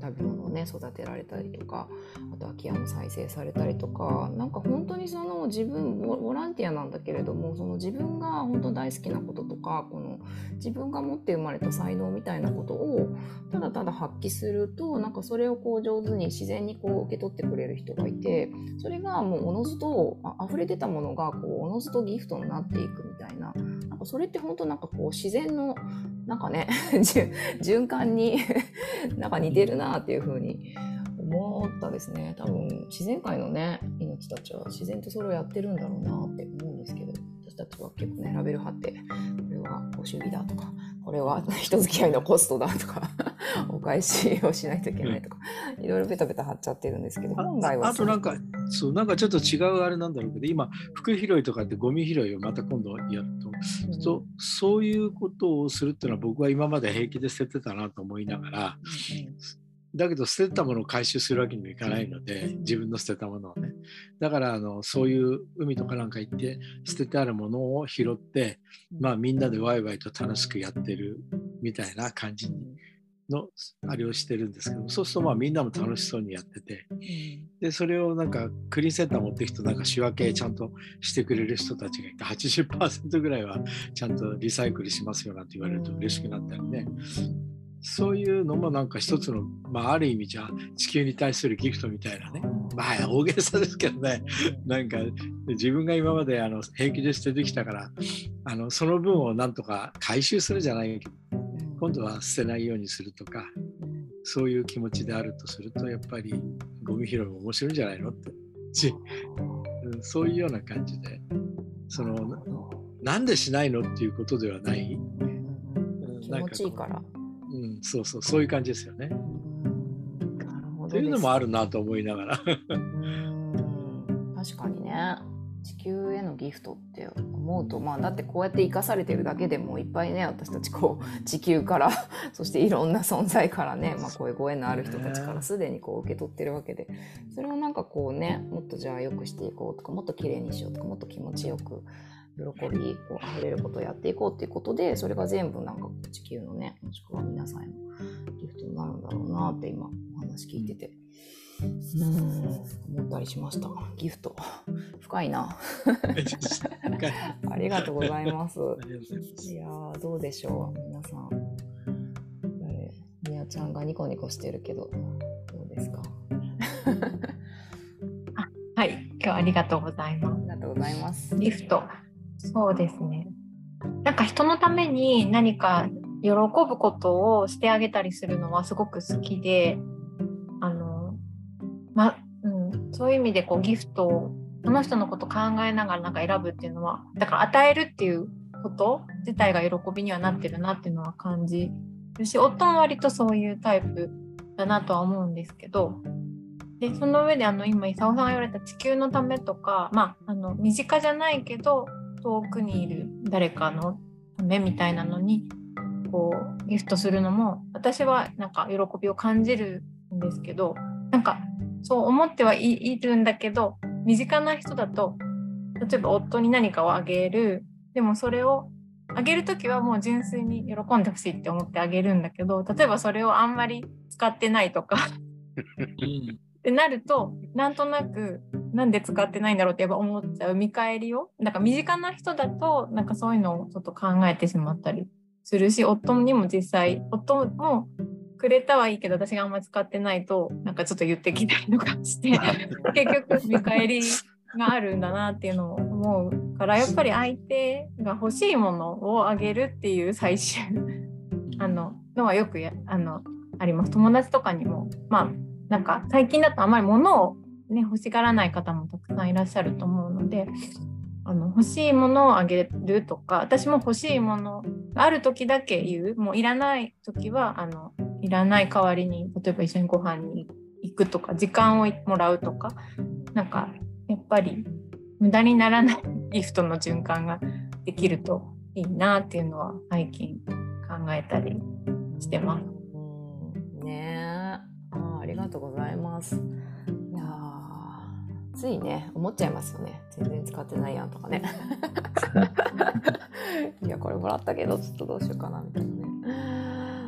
食べ物をね育てられたりとか、あと空き家も再生されたりとか、なんか本当にその自分ボランティアなんだけれども、その自分が本当大好きなこととか、この自分が持って生まれた才能みたいなことをただただ発揮すると、なんかそれをこう上手に自然にこう受け取ってくれる人がいて、それがもうおのずと溢れてたものがこうおのずとギフトになっていくみたいな、なんかそれって本当なんかこう自然のなんかね循環になんか似てるなっていう風に思ったですね。多分自然界のね命たちは自然とそれをやってるんだろうなって思うんですけど、私たちは結構ねラベル貼って、これはご祝儀だとか、これは人付き合いのコストだとかお返しをしないといけないとか、いろいろベタベタ貼っちゃってるんですけど、本来はあとなんかちょっと違うあれなんだろうけど、今服拾いとかってゴミ拾いをまた今度やると、そういうことをするっていうのは僕は今まで平気で捨ててたなと思いながら、だけど捨てたものを回収するわけにもいかないので、自分の捨てたものをね、だからそういう海とかなんか行って捨ててあるものを拾って、みんなでワイワイと楽しくやってるみたいな感じのあれをしてるんですけど、そうするとみんなも楽しそうにやってて、でそれをなんかクリーンセンター持っていくと、なんか仕分けちゃんとしてくれる人たちがいて、 80% ぐらいはちゃんとリサイクルしますよなんて言われると嬉しくなったりね、そういうのもなんか一つの、ある意味じゃ地球に対するギフトみたいなね、大げさですけどね、なんか自分が今まで平気で捨ててきたから、その分をなんとか回収するじゃないけど、今度は捨てないようにするとか、そういう気持ちであるとすると、やっぱりゴミ拾いも面白いんじゃないのってそういうような感じで、なんでしないのっていうことではない、気持ちいいから、そういう感じですよね。なるほどです。というのもあるなと思いながら確かにね、地球へのギフトって思うと、だってこうやって生かされてるだけでもいっぱいね、私たちこう地球からそしていろんな存在からね、こういうご縁のある人たちからすでにこう受け取ってるわけで、それをなんかこうね、もっとじゃあよくしていこうとか、もっときれいにしようとか、もっと気持ちよく喜びこう溢れることをやっていこうっていうことで、それが全部なんか地球のね、もしくは皆さんへのギフトになるんだろうなって今お話聞いてて思ったりしました。ギフト深いなありがとうございます。いやどうでしょう皆さん、みやちゃんがニコニコしてるけどどうですかはい、今日ありがとうございます。ありがとうございます。ギフト、そうですね。なんか人のために何か喜ぶことをしてあげたりするのはすごく好きで、そういう意味でこうギフトをその人のことを考えながらなんか選ぶっていうのは、だから与えるっていうこと自体が喜びにはなってるなっていうのは感じるし、夫も割とそういうタイプだなとは思うんですけど。でその上で今伊沢さんが言われた地球のためとか、身近じゃないけど遠くにいる誰かのためみたいなのにこうギフトするのも、私はなんか喜びを感じるんですけど、なんかそう思ってはいるんだけど、身近な人だと例えば夫に何かをあげるでもそれをあげるときはもう純粋に喜んでほしいって思ってあげるんだけど、例えばそれをあんまり使ってないとかってなると、なんとなくなんで使ってないんだろうってやっぱ思っちゃう。見返りをなんか身近な人だとなんかそういうのをちょっと考えてしまったりするし、夫にも実際夫もくれたはいいけど私があんまり使ってないとなんかちょっと言ってきたりとかして結局見返りがあるんだなっていうのを思うから、やっぱり相手が欲しいものをあげるっていう最終のはよくあります。友達とかにも、まあ、なんか最近だとあんまり物を、ね、欲しがらない方もたくさんいらっしゃると思うので、欲しいものをあげるとか、私も欲しいものがある時だけ言う、もういらない時はいらない代わりに例えば一緒にご飯に行くとか時間をもらうとか、なんかやっぱり無駄にならないギフトの循環ができるといいなっていうのは最近考えたりしてます。ねえ、ありがとうございます。いやついね思っちゃいますよね。全然使ってないやんとかね。いやこれもらったけどちょっとどうしようかなみたいな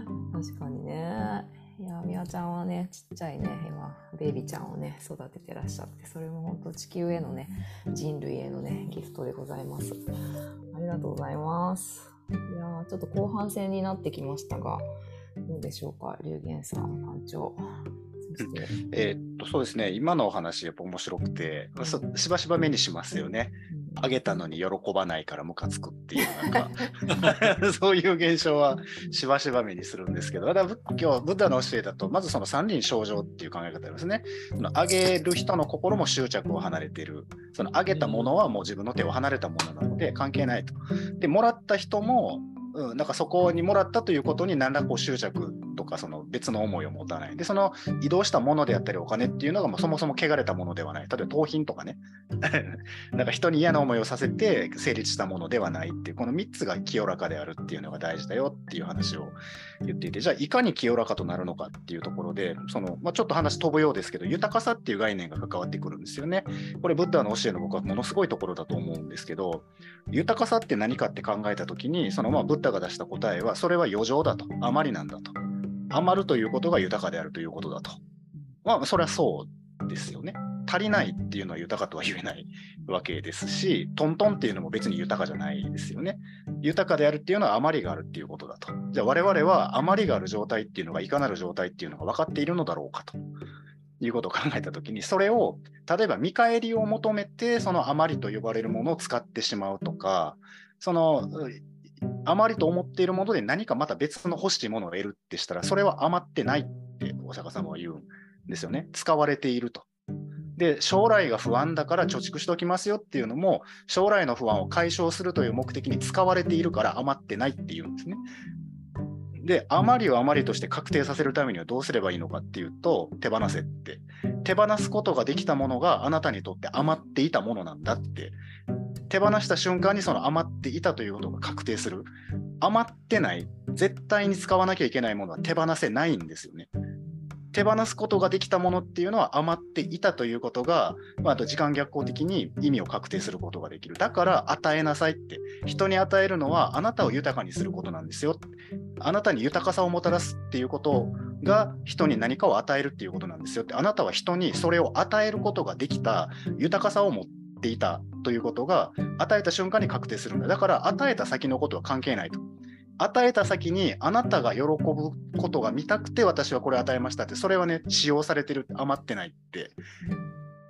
ね。確かにね。いやみわちゃんはねちっちゃいね今ベイビーちゃんをね育ててらっしゃって、それも本当地球へのね人類へのねギフトでございます。ありがとうございます。いやちょっと後半戦になってきましたがどうでしょうか、龍玄さん班長。そうですね、今のお話やっぱ面白くて、しばしば目にしますよね。あげたのに喜ばないからムカつくっていうなんかそういう現象はしばしば目にするんですけど、だから今日ブッダの教えだとまずその三輪正常っていう考え方ですね。そのあげる人の心も執着を離れている、そのあげたものはもう自分の手を離れたものなので関係ないと。でもらった人もなんかそこにもらったということに何らこう執着とかその別の思いを持たないで、その移動したものであったりお金っていうのがもうそもそも汚れたものではない、例えば盗品とかねなんか人に嫌な思いをさせて成立したものではないっていう、この3つが清らかであるっていうのが大事だよっていう話を言っていて、じゃあいかに清らかとなるのかっていうところで、その、まあ、ちょっと話飛ぶようですけど豊かさっていう概念が関わってくるんですよね。これブッダの教えの僕はものすごいところだと思うんですけど、豊かさって何かって考えた時に、そのまあブッダが出した答えはそれは余剰だと、余りなんだと、余るということが豊かであるということだと、まあそれはそうですよね。足りないっていうのは豊かとは言えないわけですし、トントンっていうのも別に豊かじゃないですよね。豊かであるっていうのは余りがあるっていうことだと。じゃあ我々は余りがある状態っていうのがいかなる状態っていうのが分かっているのだろうかということを考えたときに、それを例えば見返りを求めてその余りと呼ばれるものを使ってしまうとか、その余りと思っているもので何かまた別の欲しいものを得るってしたら、それは余ってないってお釈迦様は言うんですよね。使われていると。で将来が不安だから貯蓄しときますよっていうのも、将来の不安を解消するという目的に使われているから余ってないっていうんですね。で余りを余りとして確定させるためにはどうすればいいのかっていうと、手放せって、手放すことができたものがあなたにとって余っていたものなんだって、手放した瞬間にその余っていたということが確定する。余ってない、絶対に使わなきゃいけないものは手放せないんですよね。手放すことができたものっていうのは余っていたということが、まあ、あと時間逆行的に意味を確定することができる。だから与えなさいって、人に与えるのはあなたを豊かにすることなんですよ、あなたに豊かさをもたらすっていうことが人に何かを与えるっていうことなんですよって、あなたは人にそれを与えることができた豊かさを持っていたということが与えた瞬間に確定するんだ。だから与えた先のことは関係ないと。与えた先にあなたが喜ぶことが見たくて私はこれ与えましたって、それはね使用されてる、余ってないって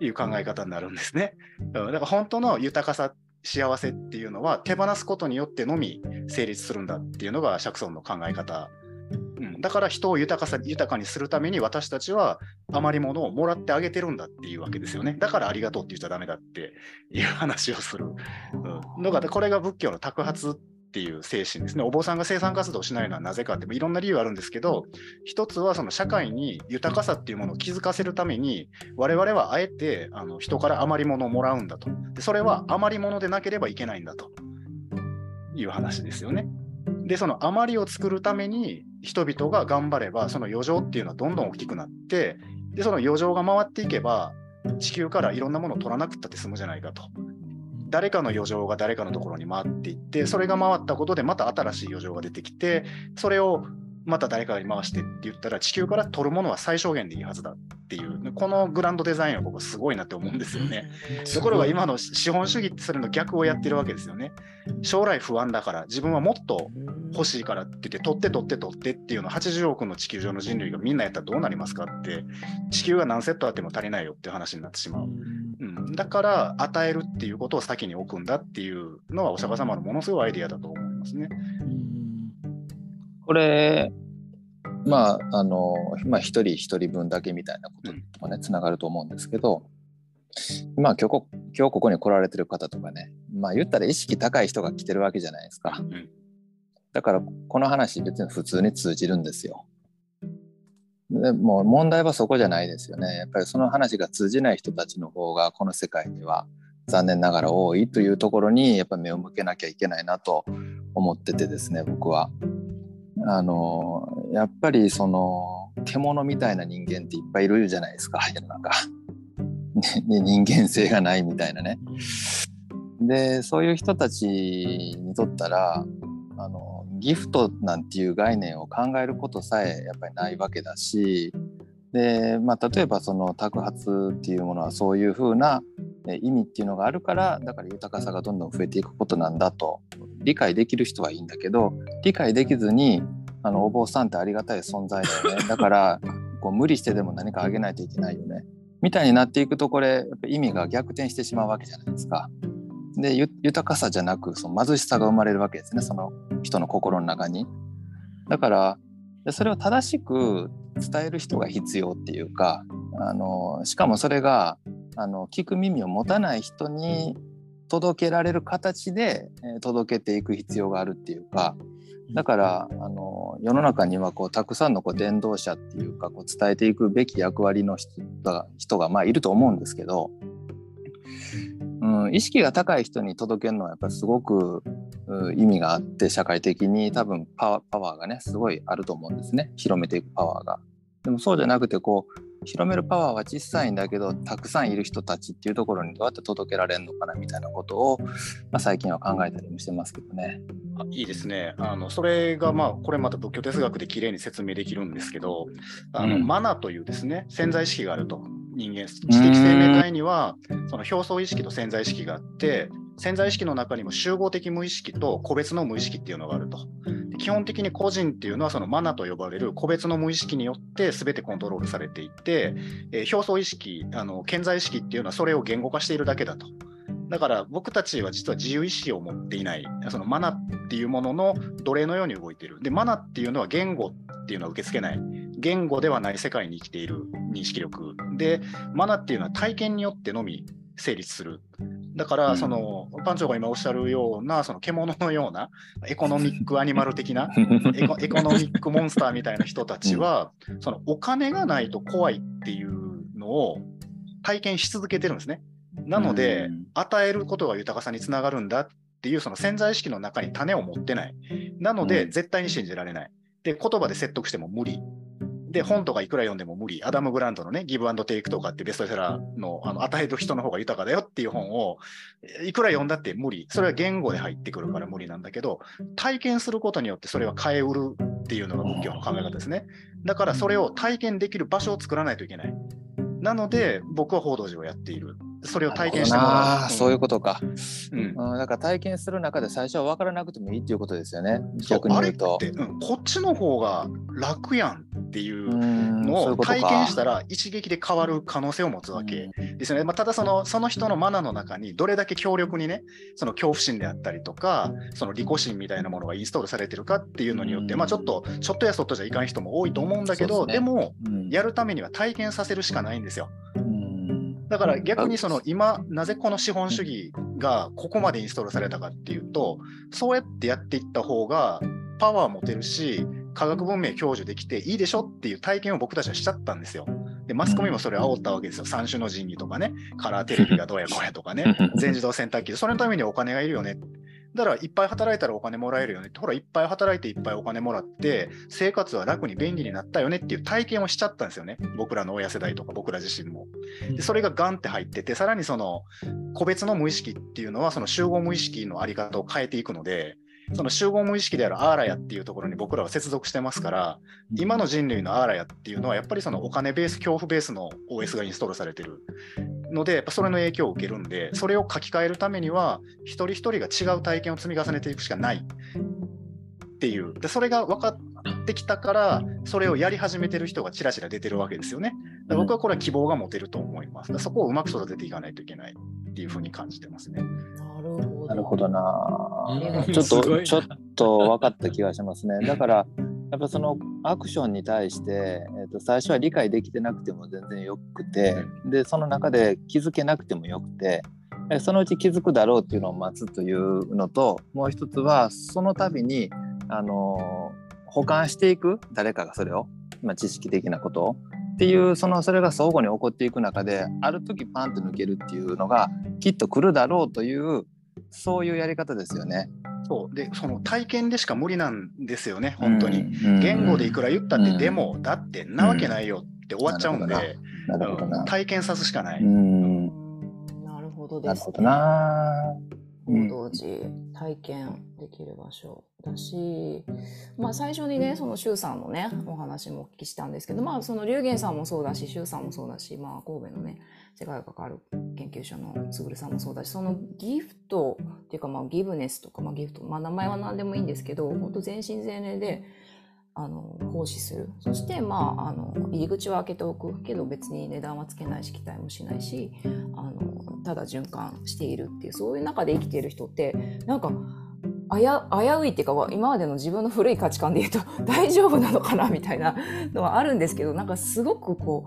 いう考え方になるんですね。だから本当の豊かさ幸せっていうのは手放すことによってのみ成立するんだっていうのが釈尊の考え方、だから人を豊かにするために私たちは余り物をもらってあげてるんだっていうわけですよね。だからありがとうって言っちゃダメだっていう話をするのが、これが仏教の托鉢っていう精神ですね。お坊さんが生産活動をしないのはなぜかって、いろんな理由あるんですけど、一つはその社会に豊かさっていうものを気づかせるために我々はあえて人から余り物をもらうんだと。でそれは余り物でなければいけないんだという話ですよね。でその余りを作るために人々が頑張れば、その余剰っていうのはどんどん大きくなって、でその余剰が回っていけば地球からいろんなものを取らなくったって済むじゃないかと。誰かの余剰が誰かのところに回っていって、それが回ったことでまた新しい余剰が出てきて、それをまた誰かに回してって言ったら、地球から取るものは最小限でいいはずだっていう、このグランドデザインは僕すごいなって思うんですよね。ところが今の資本主義ってそれの逆をやってるわけですよね。将来不安だから自分はもっと欲しいからって言って取ってっていうのを80億の地球上の人類がみんなやったらどうなりますかって、地球が何セットあっても足りないよっていう話になってしまう、うん、だから与えるっていうことを先に置くんだっていうのはお釈迦様のものすごいアイデアだと思いますね。これまあ一人一人分だけみたいなこととかね、つながると思うんですけど、まあ今日ここに来られてる方とかね、まあ言ったら意識高い人が来てるわけじゃないですか。だからこの話別に普通に通じるんですよ。でも問題はそこじゃないですよね。やっぱりその話が通じない人たちの方がこの世界では残念ながら多いというところにやっぱり目を向けなきゃいけないなと思っててですね、僕は。やっぱりその獣みたいな人間っていっぱいいるじゃないですか、世の中で人間性がないみたいなね。でそういう人たちにとったらギフトなんていう概念を考えることさえやっぱりないわけだし、で、まあ、例えばその托鉢っていうものはそういうふうな意味っていうのがあるから、だから豊かさがどんどん増えていくことなんだと理解できる人はいいんだけど、理解できずにお坊さんってありがたい存在だよね、だからこう無理してでも何かあげないといけないよねみたいになっていくと、これやっぱ意味が逆転してしまうわけじゃないですか。で豊かさじゃなくその貧しさが生まれるわけですね、その人の心の中に。だからそれを正しく伝える人が必要っていうか、しかもそれが聞く耳を持たない人に届けられる形で届けていく必要があるっていうか、だから世の中にはこうたくさんのこう伝道者っていうか、こう伝えていくべき役割の人がまあいると思うんですけど、意識が高い人に届けるのはやっぱりすごく意味があって、社会的に多分パワーがねすごいあると思うんですね、広めていくパワーが。でもそうじゃなくてこう広めるパワーは小さいんだけど、たくさんいる人たちっていうところにどうやって届けられるのかなみたいなことを、まあ、最近は考えたりもしてますけどね。いいですね。それがまあこれまた仏教哲学できれいに説明できるんですけど、マナというですね、潜在意識があると。人間、知的生命体にはその表層意識と潜在意識があって、潜在意識の中にも集合的無意識と個別の無意識っていうのがあると。基本的に個人っていうのはそのマナと呼ばれる個別の無意識によって全てコントロールされていて、表層意識、顕在意識っていうのはそれを言語化しているだけだと。だから僕たちは実は自由意志を持っていない、そのマナっていうものの奴隷のように動いている。でマナっていうのは言語っていうのは受け付けない、言語ではない世界に生きている認識力で、マナっていうのは体験によってのみ成立する。だからその、パンチョが今おっしゃるようなその獣のようなエコノミックアニマル的なエコノミックモンスターみたいな人たちはそのお金がないと怖いっていうのを体験し続けてるんですね。なので与えることが豊かさにつながるんだっていうその潜在意識の中に種を持ってない、なので絶対に信じられない。で言葉で説得しても無理で、本とかいくら読んでも無理。アダム・グラントのね、ギブアンドテイクとかってベストセラーの、与える人の方が豊かだよっていう本をいくら読んだって無理。それは言語で入ってくるから無理なんだけど、体験することによってそれは変えうるっていうのが仏教の考え方ですね。だからそれを体験できる場所を作らないといけない。なので僕は報道陣をやっている。それを体験してもらう。そういうことか。だから体験する中で最初は分からなくてもいいっていうことですよね。逆に言うとあれって、こっちの方が楽やんっていうのを体験したら一撃で変わる可能性を持つわけですよね。まあ、ただその人のマナの中にどれだけ強力にね、その恐怖心であったりとか、その利己心みたいなものがインストールされてるかっていうのによって、まあちょっとやそっとじゃいかん人も多いと思うんだけど、でもやるためには体験させるしかないんですよ。だから逆にその今なぜこの資本主義がここまでインストールされたかっていうと、そうやってやっていった方がパワー持てるし、科学文明享受できていいでしょっていう体験を僕たちはしちゃったんですよ。でマスコミもそれを煽ったわけですよ。三種の神器とかね、カラーテレビがどうやこうやとかね、全自動洗濯機、それのためにお金がいるよね。だからいっぱい働いたらお金もらえるよねって、ほらいっぱい働いていっぱいお金もらって生活は楽に便利になったよねっていう体験をしちゃったんですよね、僕らの親世代とか僕ら自身も。でそれがガンって入ってて、さらにその個別の無意識っていうのはその集合無意識のあり方を変えていくので、その集合無意識であるアーラヤっていうところに僕らは接続してますから、今の人類のアーラヤっていうのはやっぱりそのお金ベース、恐怖ベースの OS がインストールされてるので、やっぱそれの影響を受けるんで、それを書き換えるためには一人一人が違う体験を積み重ねていくしかないっていう。でそれが分かってきたから、それをやり始めてる人がちらちら出てるわけですよね。だから僕はこれは希望が持てると思います。だからそこをうまく育てていかないといけないっていうふうに感じてますね。なるほどな、ちょっと分かった気がしますね。だからやっぱそのアクションに対して、最初は理解できてなくても全然よくて、でその中で気づけなくてもよくて、そのうち気づくだろうっていうのを待つというのと、もう一つはその度に補完していく、誰かがそれを、知識的なことをっていう、それが相互に起こっていく中で、ある時パンと抜けるっていうのがきっと来るだろうという、そういうやり方ですよね。そうで、その体験でしか無理なんですよね本当に、言語でいくら言ったって、でもだってなわけないよって終わっちゃうんで、体験さすしかない。なるほどですね。行動時体験できる場所だし、最初にね、その周さんのねお話もお聞きしたんですけど、その龍玄さんもそうだし、周さんもそうだし、神戸のね世界が関わる研究所の卓さんもそうだし、そのギフトっていうか、ギブネスとか、ギフト、名前は何でもいいんですけど、本当全身全霊で行使する。そして、入り口は開けておくけど、別に値段はつけないし期待もしないし、ただ循環しているっていう、そういう中で生きている人って、なんか危ういっていうか、今までの自分の古い価値観で言うと大丈夫なのかなみたいなのはあるんですけど、なんかすごくこ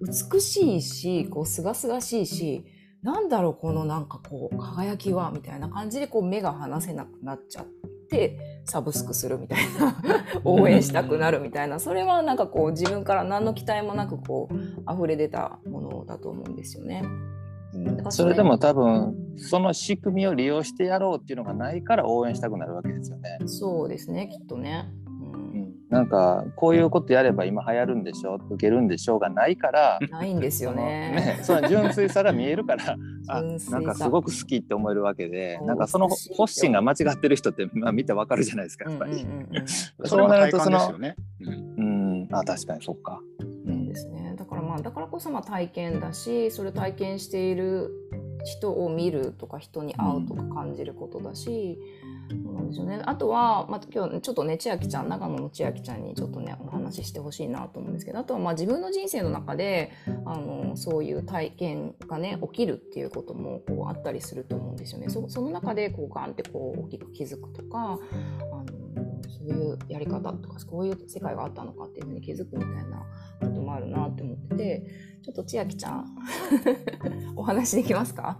う美しいし、こう清々しいし、なんだろうこのなんかこう輝きはみたいな感じで、こう目が離せなくなっちゃってサブスクするみたいな応援したくなるみたいな、それはなんかこう自分から何の期待もなくこう溢れ出たものだと思うんですよね。それでも多分その仕組みを利用してやろうっていうのがないから応援したくなるわけですよね。そうですね、きっとね、なんかこういうことやれば今流行るんでしょ、受けるんでしょうがないから、ないんですよ ね。その純粋さが見えるからなんかすごく好きって思えるわけで、なんかその発信が間違ってる人って、見てわかるじゃないですか、やっぱり。そうなるとその、確かにそっか、だからこそ体験だし、それを体験している人を見るとか、人に会うとか感じることだし、なんでしょうね。あとは、今日ちょっとね、長野の千秋ちゃんにちょっとねお話ししてほしいなと思うんですけど、あとは自分の人生の中でそういう体験がね起きるっていうこともこうあったりすると思うんですよね。その中でこうガンってこう大きく気づくとか、そういうやり方とか、こういう世界があったのかっていうのに気づくみたいなこともあるなって思ってて、ちょっと千秋ちゃんお話できますか？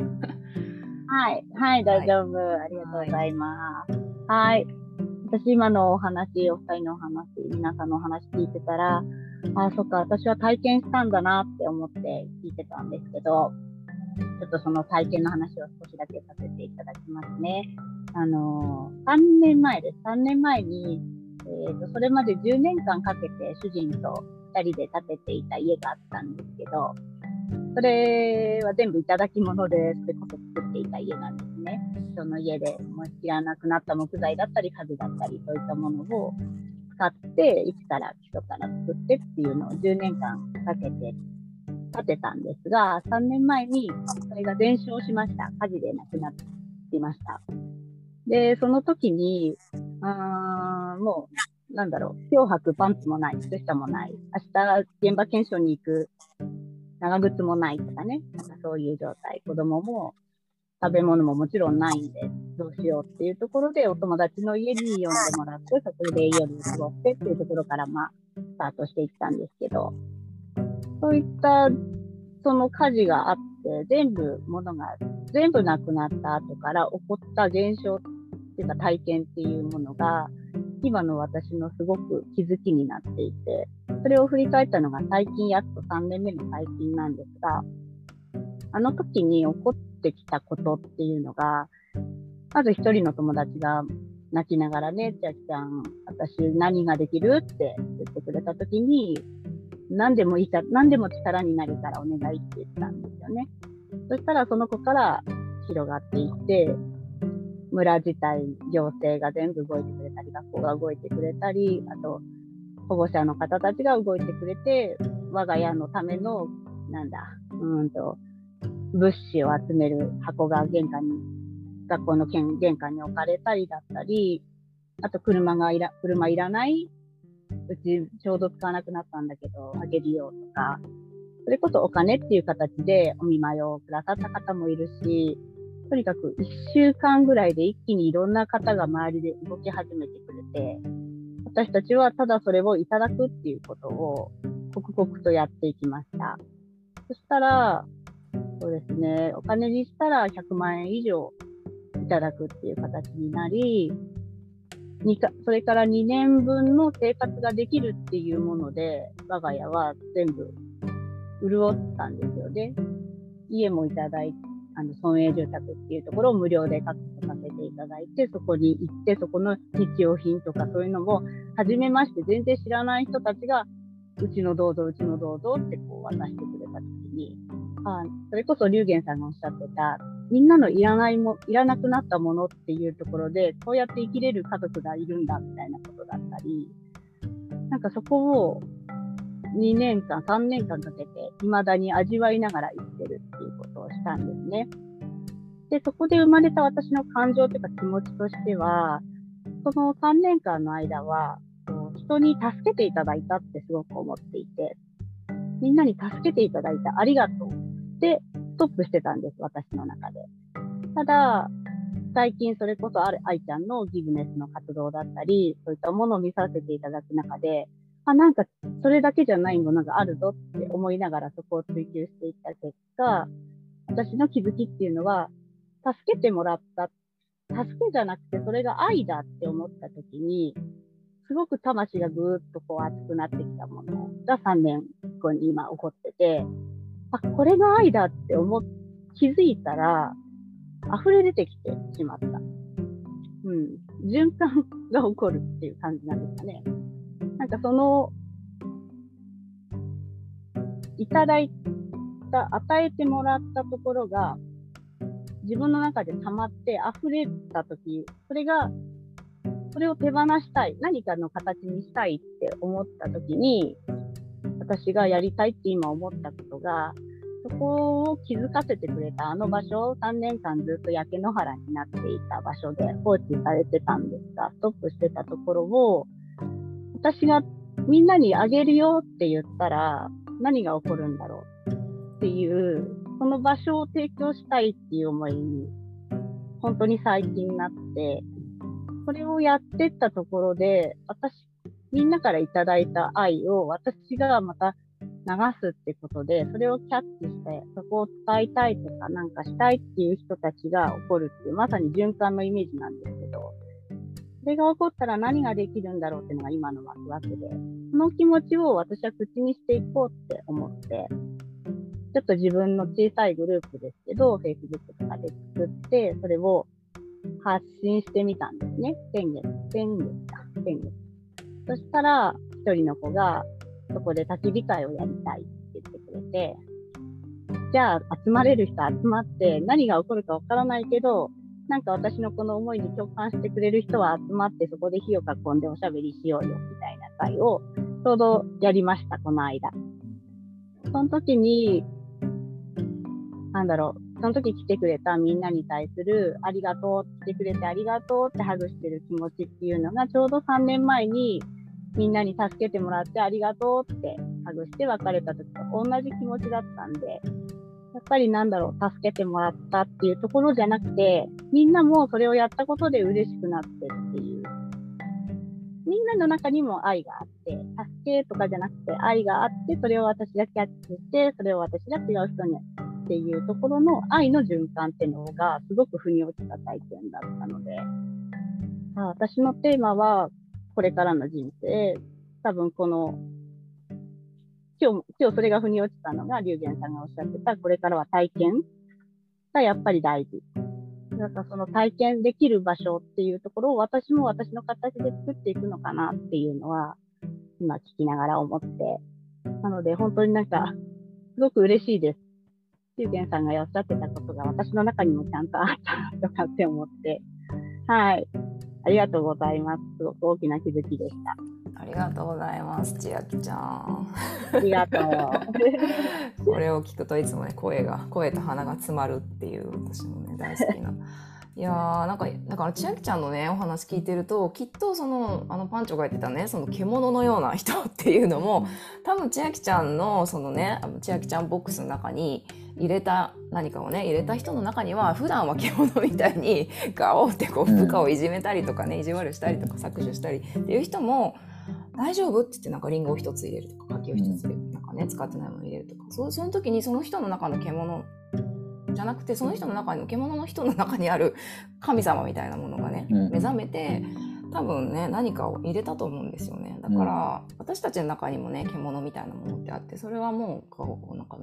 はい、はい、大丈夫、ありがとうございます。はい、私今のお話、お二人のお話、皆さんのお話聞いてたら、そっか、私は体験したんだなって思って聞いてたんですけど、ちょっとその体験の話を少しだけさせていただきますね。3年前に、それまで10年間かけて主人と2人で建てていた家があったんですけど、それは全部いただき物で、それこそ作っていた家なんですね。その家でもう知らなくなった木材だったり家具だったり、そういったものを使って一から基礎から作ってっていうのを10年間かけて建てたんですが、3年前にそれが全焼しました。火事でなくなっていました。でその時にもうなんだろう、脅迫パンツもない靴下もない、明日現場検証に行く長靴もないとかね、なんかそういう状態、子供も食べ物ももちろんないんでどうしようっていうところで、お友達の家に呼んでもらって、そこで夜過ごしてっていうところからスタートしていったんですけど、そういったその火事があって全部なくなった後から起こった現象っていうか体験っていうものが、今の私のすごく気づきになっていて、それを振り返ったのが最近、やっと3年目の最近なんですが、あの時に起こってきたことっていうのが、ある一人の友達が泣きながらね、千秋さん私何ができるって言ってくれたときに、何でもいいから、何でも力になるからお願いって言ったんですよね。そしたらその子から広がっていって、村自体行政が全部動いてくれたり、学校が動いてくれたり、あと保護者の方たちが動いてくれて、我が家のための物資を集める箱が玄関に、学校の玄関に置かれたりだったり、あと車いらない、うちちょうど使わなくなったんだけどあげるよとか、それこそお金っていう形でお見舞いをくださった方もいるし、とにかく1週間ぐらいで一気にいろんな方が周りで動き始めてくれて、私たちはただそれをいただくっていうことを刻々とやっていきました。そしたらそうですね、お金にしたら100万円以上いただくっていう形になり、それから2年分の生活ができるっていうもので、我が家は全部潤ったんですよね。家もいただいて、村営住宅っていうところを無料で確保させていただいて、そこに行ってそこの日用品とかそういうのも初めまして全然知らない人たちがうちのどうぞうちのどうぞってこう渡してくれた時に、それこそ龍玄さんがおっしゃってたみんなのいらなくなったものっていうところで、こうやって生きれる家族がいるんだみたいなことだったり、なんかそこを2年間3年間かけて未だに味わいながら生きてるっていうことをしたんですね。でそこで生まれた私の感情というか気持ちとしては、その3年間の間は人に助けていただいたってすごく思っていて、みんなに助けていただいたありがとうってストップしてたんです、私の中で。ただ最近それこそ愛ちゃんのギブネスの活動だったり、そういったものを見させていただく中で、なんかそれだけじゃないものがあるぞって思いながらそこを追求していった結果、私の気づきっていうのは、助けてもらった、助けじゃなくてそれが愛だって思った時に、すごく魂がぐーっとこう熱くなってきたものが3年後に今起こってて、これが愛だって気づいたら溢れ出てきてしまった。循環が起こるっていう感じなんですかね。なんかそのいただいた、与えてもらったところが自分の中で溜まって溢れたとき、それを手放したい、何かの形にしたいって思ったときに、私がやりたいって今思ったことが、そこを気づかせてくれたあの場所、3年間ずっと焼け野原になっていた場所で放置されてたんですが、ストップしてたところを、私がみんなにあげるよって言ったら何が起こるんだろうっていう、その場所を提供したいっていう思いに本当に最近なって、これをやってったところで、みんなからいただいた愛を私がまた流すってことで、それをキャッチしてそこを使いたいとかなんかしたいっていう人たちが起こるっていう、まさに循環のイメージなんですけど、それが起こったら何ができるんだろうっていうのが今のワクワクで、その気持ちを私は口にしていこうって思って、ちょっと自分の小さいグループですけど Facebook とかで作って、それを発信してみたんですね、先月。そしたら一人の子がそこで焚き火会をやりたいって言ってくれて、じゃあ集まれる人集まって、何が起こるかわからないけど、なんか私のこの思いに共感してくれる人は集まってそこで火を囲んでおしゃべりしようよみたいな会をちょうどやりました、この間。その時にその時来てくれたみんなに対するありがとう、来てくれてありがとうってハグしてる気持ちっていうのが、ちょうど3年前にみんなに助けてもらってありがとうってハグして別れた時と同じ気持ちだったんで、やっぱり助けてもらったっていうところじゃなくて、みんなもそれをやったことで嬉しくなってっていう、みんなの中にも愛があって、助けとかじゃなくて愛があって、それを私がキャッチして、それを私が違う人にっていうところの愛の循環っていうのがすごく腑に落ちた体験だったので、私のテーマはこれからの人生、多分この今日それが腑に落ちたのが、龍玄さんがおっしゃってたこれからは体験がやっぱり大事なんかその体験できる場所っていうところを私も私の形で作っていくのかなっていうのは今聞きながら思って、なので本当になんかすごく嬉しいです。ゆうけんさんがおっしゃってたことが私の中にもちゃんとあったなとかって思って、はい、ありがとうございます。すごく大きな気づきでした。ありがとうございます、千秋ちゃん。ありがとう。これを聞くといつもね、声と鼻が詰まるっていう、私もね大好きな。いやー、なんかだから千秋ちゃんのねお話聞いてると、きっとそのパンチョが言ってたね、その獣のような人っていうのも、多分千秋ちゃんのそのね、千秋ちゃんボックスの中に入れた何かをね入れた人の中には、普段は獣みたいにガオってこう部下をいじめたりとかね、意地悪したりとか搾取したりっていう人も。大丈夫って言って、なんかリンゴを一つ入れるとか柿を一つ入れるとかね、使ってないもの入れるとか、その時にその人の中の獣じゃなくて、その人の中の獣の人の中にある神様みたいなものがね、目覚めて多分ね何かを入れたと思うんですよね。だから私たちの中にもね獣みたいなものってあって、それはもうこうなんか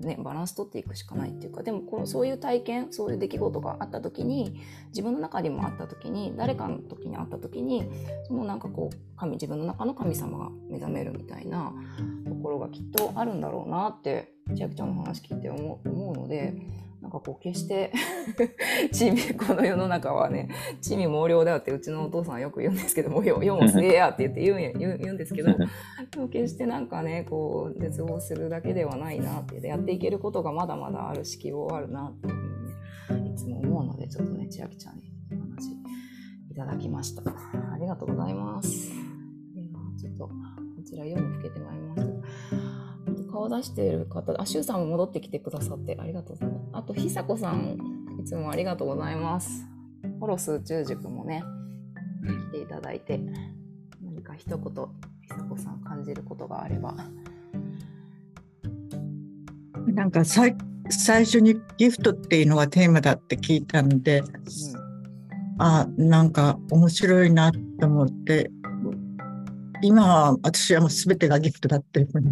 ねバランス取っていくしかないっていうか、でもそういう体験、そういう出来事があった時に、自分の中にもあった時に、誰かの時にあった時に、そのなんかこう自分の中の神様が目覚めるみたいなところがきっとあるんだろうなって千秋ちゃんの話聞いて思うので、なんかこう決してこの世の中はね地味猛量だよってうちのお父さんはよく言うんですけども、世もすげえやって言うんですけど、でも決してなんかねこう絶望するだけではないなって、やっていけることがまだまだあるし希望あるなっていうふうに、ね、いつも思うので、ちょっとね千秋ちゃんにお話いただきました。ありがとうございます。ちょっとこちら夜も更けてまいりました。顔出している方、シュウさんも戻ってきてくださってありがとうございます。あとひさこさん、いつもありがとうございます。ホロス宇宙塾もね来ていただいて、何か一言ひさこさん感じることがあれば。なんか最初にギフトっていうのがテーマだって聞いたので、なんか面白いなと思って、今は私はもう全てがギフトだっていうふうに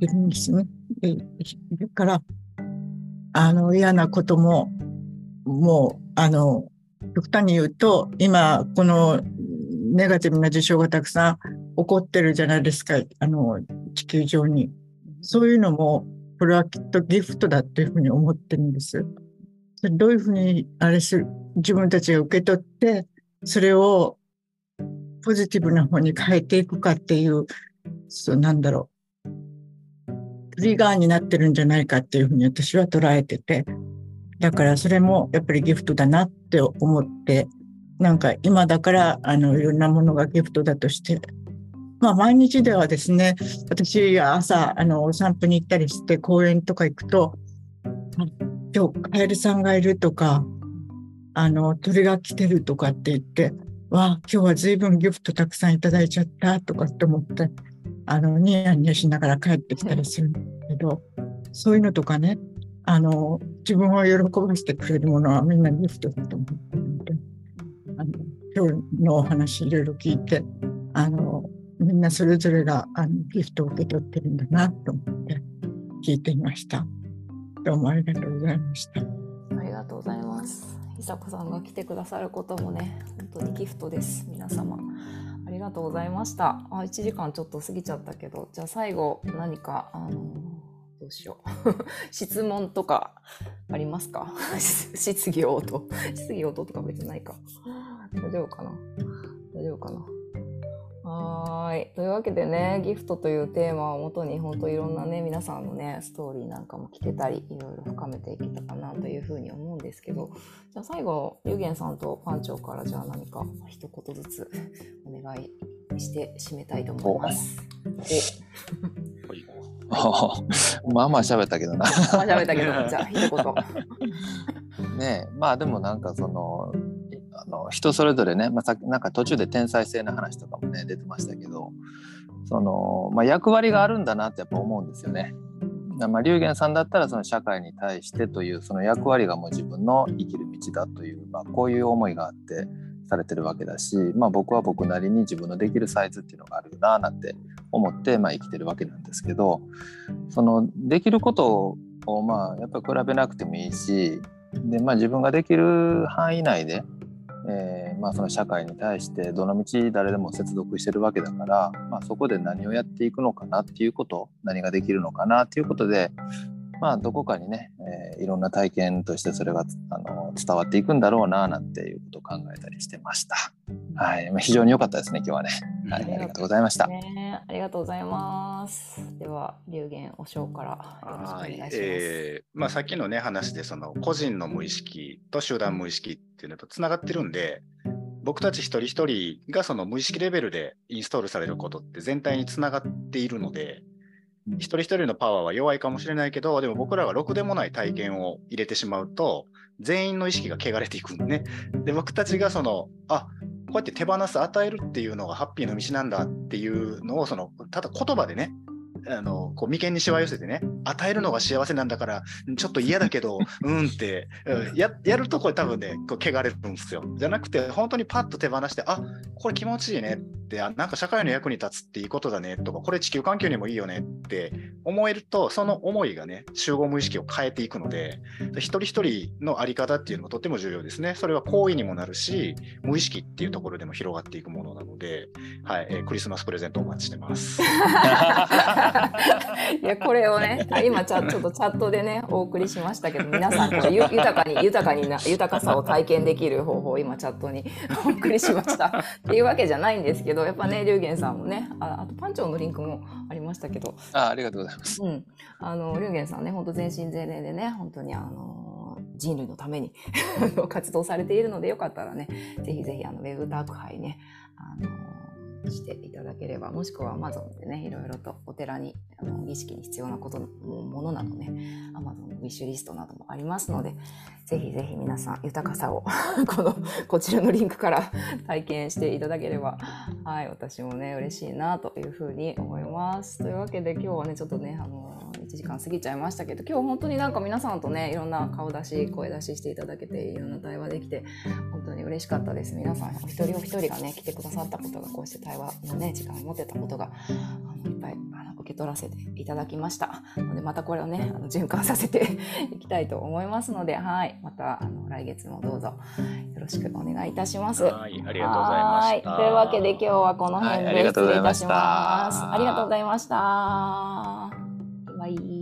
いるんですね。だから嫌なことももう極端に言うと、今このネガティブな事象がたくさん起こってるじゃないですか、地球上に。そういうのもこれはきっとギフトだっていうふうに思ってるんです。それどういうふうにする、自分たちが受け取ってそれをポジティブな方に変えていくかっていう、そうなんだろう、トリガーになってるんじゃないかっていうふうに私は捉えてて、だからそれもやっぱりギフトだなって思って、なんか今だからいろんなものがギフトだとして、まあ、毎日ではですね、私朝お散歩に行ったりして公園とか行くと、今日カエルさんがいるとか鳥が来てるとかって言って、わあ今日は随分ギフトたくさんいただいちゃったとかって思ってニヤニヤしながら帰ってきたりするんだけど、そういうのとかね、自分を喜ばせてくれるものはみんなギフトだと思ってるので、今日のお話いろいろ聞いてみんなそれぞれがギフトを受け取ってるんだなと思って聞いていました。どうもありがとうございました。ありがとうございます。ひさこさんが来てくださることもね本当にギフトです。皆様ありがとうございました。1時間ちょっと過ぎちゃったけど、じゃあ最後何かどうしよう質問とかありますか質疑応答とか別ないか、大丈夫かな。はい、というわけでね、ギフトというテーマをもとに本当いろんなね皆さんのねストーリーなんかも聞けたり、いろいろ深めていけたかなというふうに思うんですけど、じゃあ最後ゆうげんさんとパンチョから、じゃあ何か一言ずつお願いして締めたいと思います。まあ喋ったけどなじゃあ一言ねえ、まあでもなんかその人それぞれね、なんか途中で天才性の話とかもね出てましたけど、その、役割があるんだなってやっぱ思うんですよね。龍玄さんだったらその社会に対してというその役割がもう自分の生きる道だという、こういう思いがあってされてるわけだし、僕は僕なりに自分のできるサイズっていうのがあるななんて思って、生きてるわけなんですけど、そのできることをやっぱり比べなくてもいいし、で、まあ、自分ができる範囲内で、まあ、その社会に対してどの道誰でも接続してるわけだから、まあ、そこで何をやっていくのかなっていうこと、何ができるのかなっていうことで、まあ、どこかにね、いろんな体験としてそれが伝わっていくんだろうななんていうことを考えたりしてました。はい、非常に良かったですね今日はね、はい、ありがとうございました。ありがとうございます。では龍玄お将からよろしくお願いします。まあ、さっきの、ね、話でその個人の無意識と集団無意識っていうのとつながってるんで、僕たち一人一人がその無意識レベルでインストールされることって全体につながっているので、一人一人のパワーは弱いかもしれないけど、でも僕らがろくでもない体験を入れてしまうと全員の意識が汚れていくんでね。で、僕たちがそのこうやって手放す、与えるっていうのがハッピーの道なんだっていうのをただ言葉でね、こう眉間にしわ寄せてね、与えるのが幸せなんだからちょっと嫌だけどうんってやるとこれ多分ねこう汚れるんですよ。じゃなくて本当にパッと手放して、あ、これ気持ちいいねって、なんか社会の役に立つっていいことだねとか、これ地球環境にもいいよねって思えると、その思いがね集合無意識を変えていくので、一人一人の在り方っていうのもとっても重要ですね。それは行為にもなるし無意識っていうところでも広がっていくものなので、はい、クリスマスプレゼントお待ちしてますいや、これをね今ちょっとチャットでねお送りしましたけど、皆さんこれ豊かさを体験できる方法を今チャットにお送りしましたっていうわけじゃないんですけど、やっぱね龍玄さんもね、 あとパンチョンのリンクもありましたけど、 ありがとうございます。うん、龍玄さんね本当全身全霊でね本当に人類のために活動されているので、よかったらねぜひぜひウェブ宅配ねしていただければ、もしくは Amazon でねいろいろとお寺に儀式に必要なことのものなどね Amazon のウィッシュリストなどもありますので、ぜひぜひ皆さん豊かさをこちらのリンクから体験していただければ、はい、私もね嬉しいなというふうに思います。というわけで今日はねちょっとね1時間過ぎちゃいましたけど、今日本当になんか皆さんとねいろんな顔出し声出ししていただけて、いろんな対話できて本当に嬉しかったです。皆さんお一人お一人がね来てくださったことが、こうして対話のね時間を持てたことがいっぱい受け取らせていただきましたので、またこれをね循環させていきたいと思いますので、はい、また来月もどうぞよろしくお願いいたします。はい、ありがとうございました。というわけで今日はこの辺で失礼いたします。ありがとうございました。バイ。